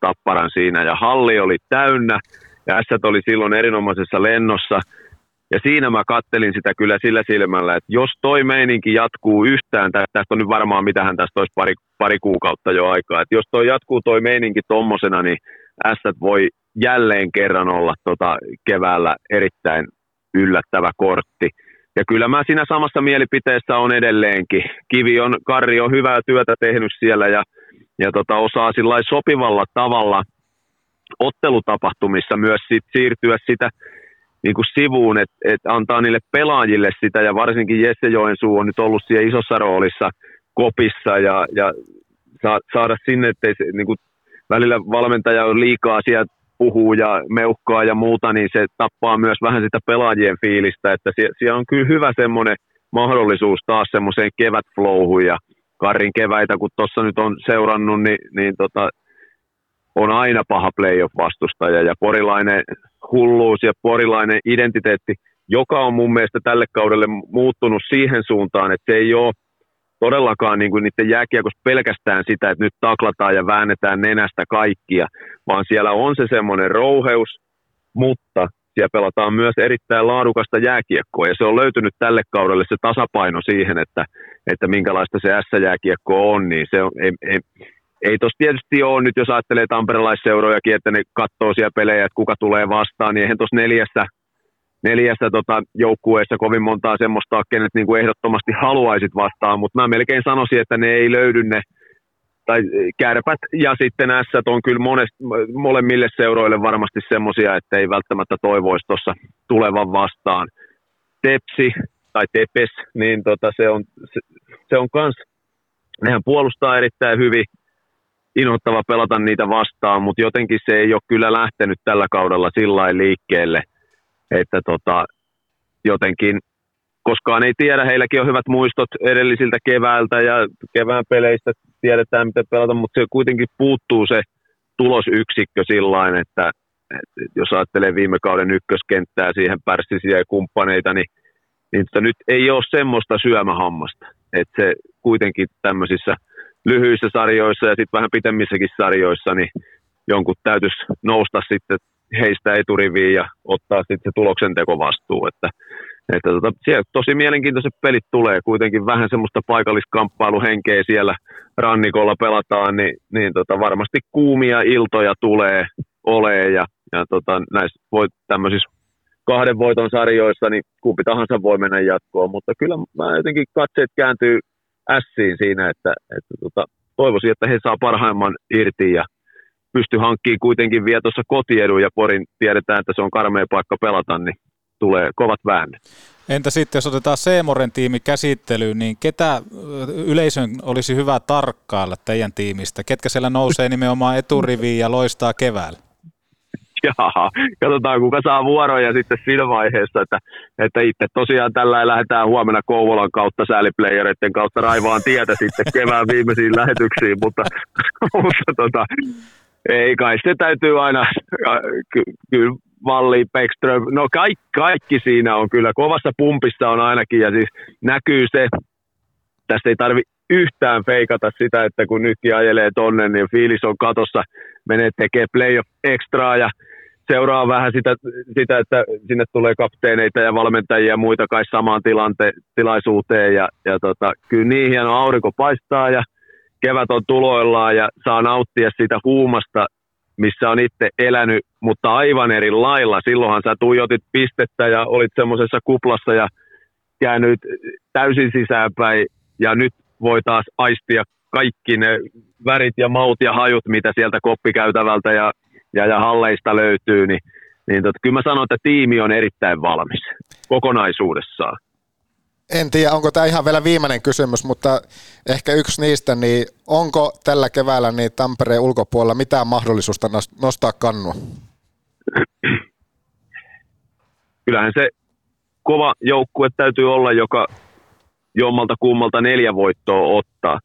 Tapparan siinä. Ja halli oli täynnä. Ja Ässät oli silloin erinomaisessa lennossa. Ja siinä mä kattelin sitä kyllä sillä silmällä, että jos toi meininki jatkuu yhtään, tästä on nyt varmaan mitähän tästä olisi pari kuukautta jo aikaa, että jos toi jatkuu toi meininki tommosena, niin Ässät voi jälleen kerran olla keväällä erittäin yllättävä kortti. Ja kyllä mä siinä samassa mielipiteessä on edelleenkin. Karri on hyvää työtä tehnyt siellä ja osaa sillai sopivalla tavalla ottelutapahtumissa myös sit siirtyä sitä niin kuin sivuun, että antaa niille pelaajille sitä, ja varsinkin Jesse Joensuu on nyt ollut siellä isossa roolissa kopissa, ja saada sinne, ettei se, niin kuin välillä valmentaja on liikaa siellä puhuu ja meuhkaa ja muuta, niin se tappaa myös vähän sitä pelaajien fiilistä, että siellä on kyllä hyvä semmoinen mahdollisuus taas semmoiseen kevätflowhun ja Karin keväitä, kun tuossa nyt on seurannut, niin on aina paha playoff-vastustaja ja porilainen hulluus ja porilainen identiteetti, joka on mun mielestä tälle kaudelle muuttunut siihen suuntaan, että se ei ole todellakaan niin kuin niiden jääkiekossa pelkästään sitä, että nyt taklataan ja väännetään nenästä kaikkia, vaan siellä on se semmoinen rouheus, mutta siellä pelataan myös erittäin laadukasta jääkiekkoa, ja se on löytynyt tälle kaudelle se tasapaino siihen, että minkälaista se ässä-jääkiekko on, niin se on, ei tuossa tietysti ole nyt, jos ajattelee tamperelaisseurojakin, että ne katsoo siellä pelejä, että kuka tulee vastaan, niin eihän tuossa neljässä joukkueessa kovin montaa semmoista, kenet niin kuin ehdottomasti haluaisit vastaan, mutta mä melkein sanoisin, että ne ei löydy ne, tai Kärpät ja sitten ässät on kyllä molemmille seuroille varmasti semmoisia, että ei välttämättä toivoisi tuossa tulevan vastaan. Tepsi tai Tepes, niin se on kans, nehän puolustaa erittäin hyvin, inhottava pelata niitä vastaan, mutta jotenkin se ei ole kyllä lähtenyt tällä kaudella sillain liikkeelle, että jotenkin koskaan ei tiedä, heilläkin on hyvät muistot edellisiltä keväältä ja kevään peleistä tiedetään miten pelata, mutta se kuitenkin puuttuu se tulosyksikkö sillain, että jos ajattelee viime kauden ykköskenttää siihen pärssisiä ja kumppaneita, niin nyt ei ole semmoista syömähammasta, että se kuitenkin tämmöisissä lyhyissä sarjoissa ja sitten vähän pitemmissäkin sarjoissa, niin jonkun täytyisi nousta sitten heistä eturiviin ja ottaa sitten se tuloksentekovastuu, että siellä tosi mielenkiintoiset pelit tulee, kuitenkin vähän semmoista paikalliskamppailuhenkeä siellä rannikolla pelataan, niin varmasti kuumia iltoja tulee olemaan ja näissä voi tämmöisissä 2 voiton sarjoissa, niin kumpi tahansa voi mennä jatkoon, mutta kyllä mä jotenkin katseet kääntyy ässiin siinä, että toivoisin, että he saa parhaimman irti ja pysty hankkiin kuitenkin vielä tuossa kotiedun ja Porin tiedetään, että se on karmea paikka pelata, niin tulee kovat väännöt. Entä sitten, jos otetaan C Moren tiimi käsittelyyn, niin ketä yleisön olisi hyvä tarkkailla teidän tiimistä? Ketkä siellä nousee nimenomaan eturiviin ja loistaa keväällä? Jaha, katsotaan kuka saa vuoroja sitten siinä vaiheessa, että itse tosiaan tällä lähdetään huomenna Kouvolan kautta sääliplayereiden kautta raivaan tietä sitten kevään viimeisiin lähetyksiin, mutta ei kai, se täytyy aina, kyllä Valli, Bäckström, no kaikki siinä on kyllä, kovassa pumpissa on ainakin ja siis näkyy se, tässä ei tarvitse yhtään feikata sitä, että kun nytkin ajelee tonne, niin fiilis on katossa, menee tekee playoff extraa ja seuraa vähän sitä, että sinne tulee kapteeneita ja valmentajia ja muita kai samaan tilaisuuteen ja kyllä niin hieno aurinko paistaa ja kevät on tuloillaan ja saa nauttia siitä huumasta, missä on itse elänyt, mutta aivan eri lailla. Silloinhan sä tuijotit pistettä ja olit semmoisessa kuplassa ja käännyt täysin sisäänpäin ja nyt voi taas aistia kaikki ne värit ja maut ja hajut, mitä sieltä koppikäytävältä ja halleista löytyy, niin kyllä mä sanon, että tiimi on erittäin valmis kokonaisuudessaan. En tiedä, onko tämä ihan vielä viimeinen kysymys, mutta ehkä yksi niistä, niin onko tällä keväällä niin Tampereen ulkopuolella mitään mahdollisuutta nostaa kannua? Kyllähän se kova joukkue täytyy olla, joka jommalta kummalta 4 voittoa ottaa.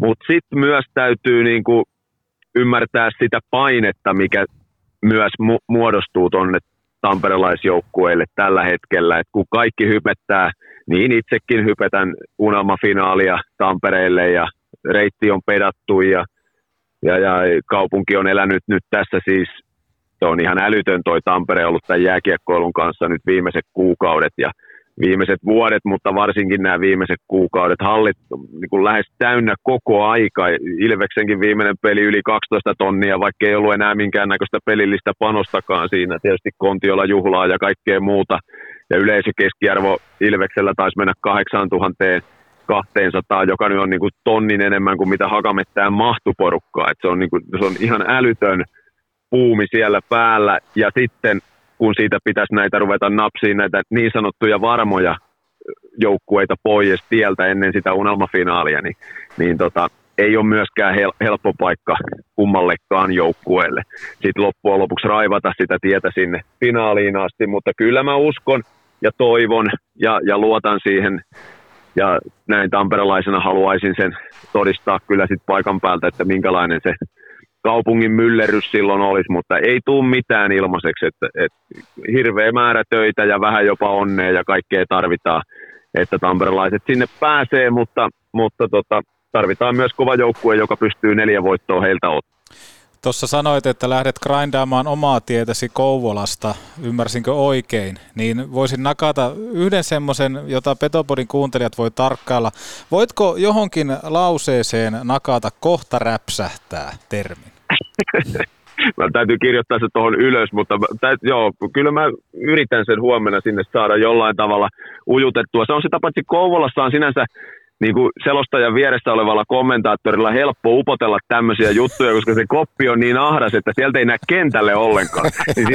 Mutta sitten myös täytyy niinku ymmärtää sitä painetta, mikä myös muodostuu tuonne tamperelaisjoukkueille tällä hetkellä. Et kun kaikki hypettää, niin itsekin hypetän Unama-finaalia Tampereelle ja reitti on pedattu ja kaupunki on elänyt nyt tässä siis. Se on ihan älytön toi Tampere ollut tämän jääkiekkoilun kanssa nyt viimeiset kuukaudet ja viimeiset vuodet, mutta varsinkin nämä viimeiset kuukaudet hallit niin kuin lähes täynnä koko aika. Ilveksenkin viimeinen peli yli 12 tonnia, vaikka ei ollut enää minkäännäköistä pelillistä panostakaan siinä. Tietysti Kontiolla juhlaa ja kaikkea muuta. Ja yleisökeskiarvo Ilveksellä taisi mennä 8200, joka nyt on niin kuin tonnin enemmän kuin mitä Hakamettään mahtuporukkaa. Et se on ihan älytön buumi siellä päällä ja sitten kun siitä pitäisi näitä ruveta napsiin, näitä niin sanottuja varmoja joukkueita pois tieltä ennen sitä unelmafinaalia, niin ei ole myöskään helppo paikka kummallekaan joukkueelle sitten loppujen lopuksi raivata sitä tietä sinne finaaliin asti, mutta kyllä mä uskon ja toivon ja luotan siihen ja näin tamperelaisena haluaisin sen todistaa kyllä sitten paikan päältä, että minkälainen se kaupungin myllerys silloin olisi, mutta ei tule mitään ilmaiseksi, että hirveä määrä töitä ja vähän jopa onnea ja kaikkea tarvitaan, että tamperelaiset sinne pääsee, mutta tarvitaan myös kova joukkue, joka pystyy 4 voittoa heiltä ottaa. Tuossa sanoit, että lähdet grindaamaan omaa tietäsi Kouvolasta, ymmärsinkö oikein, niin voisin nakata yhden semmoisen, jota Petopodin kuuntelijat voi tarkkailla. Voitko johonkin lauseeseen nakata kohta räpsähtää termin? Mä täytyy kirjoittaa se tuohon ylös, mutta kyllä mä yritän sen huomenna sinne saada jollain tavalla ujutettua. Se on se tapa, että Kouvolassa on sinänsä niin kuin selostajan vieressä olevalla kommentaattorilla helppo upotella tämmöisiä juttuja, koska se koppi on niin ahdas, että sieltä ei näe kentälle ollenkaan. Niin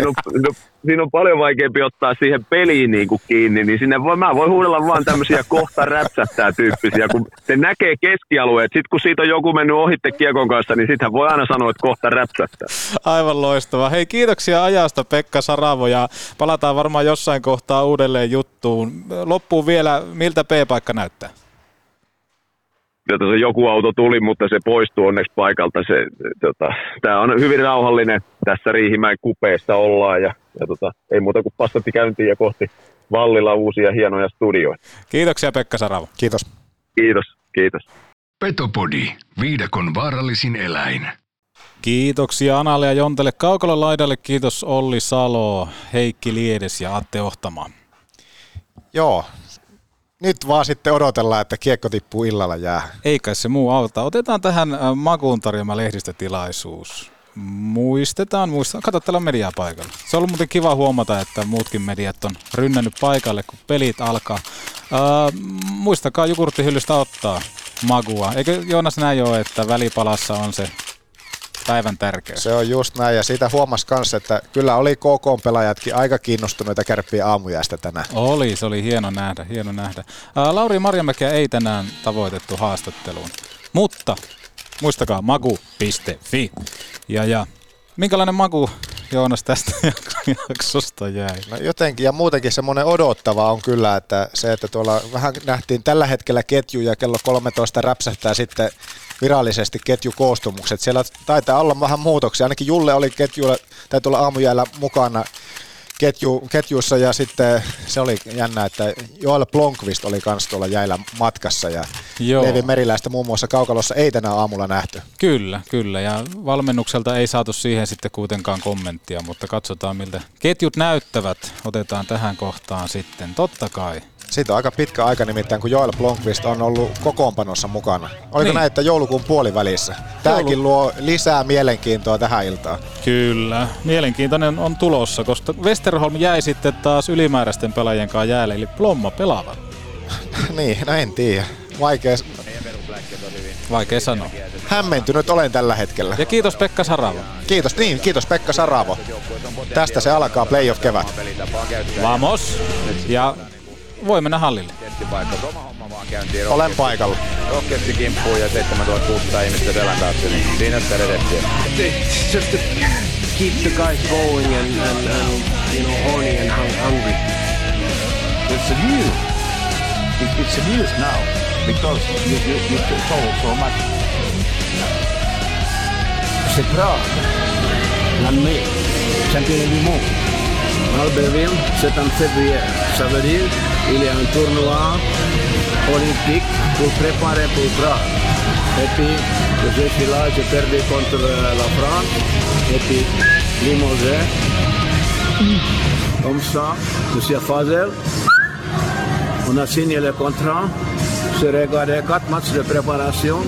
siinä on paljon vaikeampi ottaa siihen peliin niin kuin kiinni, niin sinne mä voin huudella vaan tämmöisiä kohta räpsättää tyyppisiä. Kun se näkee keskialueet, sitten kun siitä on joku mennyt ohitte kiekon kanssa, niin sittenhän voi aina sanoa, että kohta räpsättää. Aivan loistavaa. Hei, kiitoksia ajasta Pekka Saravo, ja palataan varmaan jossain kohtaa uudelleen juttuun. Loppuun vielä, miltä P-paikka näyttää? Joku auto tuli, mutta se poistui onneksi paikalta. Tämä on hyvin rauhallinen. Tässä Riihimäen kupeessa ollaan ja ei muuta kuin passatti käyntiin ja kohti Vallilla uusia hienoja studioita. Kiitoksia Pekka Saravo. Kiitos. Kiitos. Petopodi, viidakon vaarallisin eläin. Kiitoksia Analle ja Jontelle Kaukalon laidalle. Kiitos Olli Salo, Heikki Liedes ja Atte Ohtamaa. Joo. Nyt vaan sitten odotellaan, että kiekko tippuu illalla jäähän. Ei kai se muu auta. Otetaan tähän Magun tarjoama lehdistötilaisuus. Muistetaan. Kato, täällä on mediaa paikalla. Se on ollut muuten kiva huomata, että muutkin mediat on rynnännyt paikalle, kun pelit alkaa. Muistakaa jogurttihyllystä ottaa Magua. Eikö Joonas näin ole, että välipalassa on se päivän tärkeys? Se on just näin, ja siitä huomasi kanssa, että kyllä oli KK pelaajatkin aika kiinnostuneita Kärppiä aamujäästä tänään. Oli, se oli hieno nähdä. Lauri Marjamäkeä ei tänään tavoitettu haastatteluun, mutta muistakaa magu.fi. Ja minkälainen maku, Joonas, tästä jaksosta jäi? No jotenkin, ja muutenkin semmoinen odottava on kyllä, että se, että tuolla vähän nähtiin tällä hetkellä ketjuja, kello 13 räpsähtää sitten virallisesti ketjukoostumukset. Siellä taitaa olla vähän muutoksia. Ainakin Julle oli ketjulla, täytyy olla aamujäällä mukana ketjuissa, ja sitten se oli jännä, että Joel Blomqvist oli kans tuolla jäillä matkassa, ja Levi Meriläistä muun muassa Kaukalossa ei tänä aamulla nähty. Kyllä, ja valmennukselta ei saatu siihen sitten kuitenkaan kommenttia, mutta katsotaan miltä ketjut näyttävät. Otetaan tähän kohtaan sitten, totta kai. Siitä on aika pitkä aika nimittäin, kun Joel Blomqvist on ollut kokoonpanossa mukana. Oliko niin, näin, että joulukuun puolivälissä? Tämäkin luo lisää mielenkiintoa tähän iltaan. Kyllä, mielenkiintoinen on tulossa, koska Westerholm jäi sitten taas ylimääräisten pelaajien kanssa jäälle, eli Blomma pelaava. Niin, no en tiedä. Vaikea sanoa. Hämmentynyt olen tällä hetkellä. Ja kiitos Pekka Saravo. Kiitos Pekka Saravo. Tästä se alkaa playoff kevät. Vamos! Ja voi mennä hallille. Olen paikalla. Rohkeasti kimppuun ja 7600 ihmistä selän taakse. Siinä sitä redettiä. Just to keep the guys going and you know, horny and hungry. It's a news. It's a news now. Because you told so much. C'est bra. L'année. Championnat du monde. Albertville, c'est en février. Ça veut dire qu'il y a un tournoi olympique pour préparer pour Prague. Et puis, je suis là, j'ai perdu contre la France. Et puis, Limoges. Comme ça, M. Fazel, on a signé le contrat. Je regardais 4 matchs de préparation.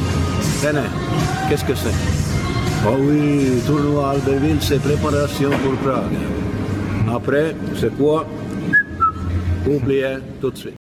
Tenez, qu'est-ce que c'est? Oh oui, tournoi Albertville, c'est préparation pour Prague. Après, c'est quoi? Oubliez tout de suite.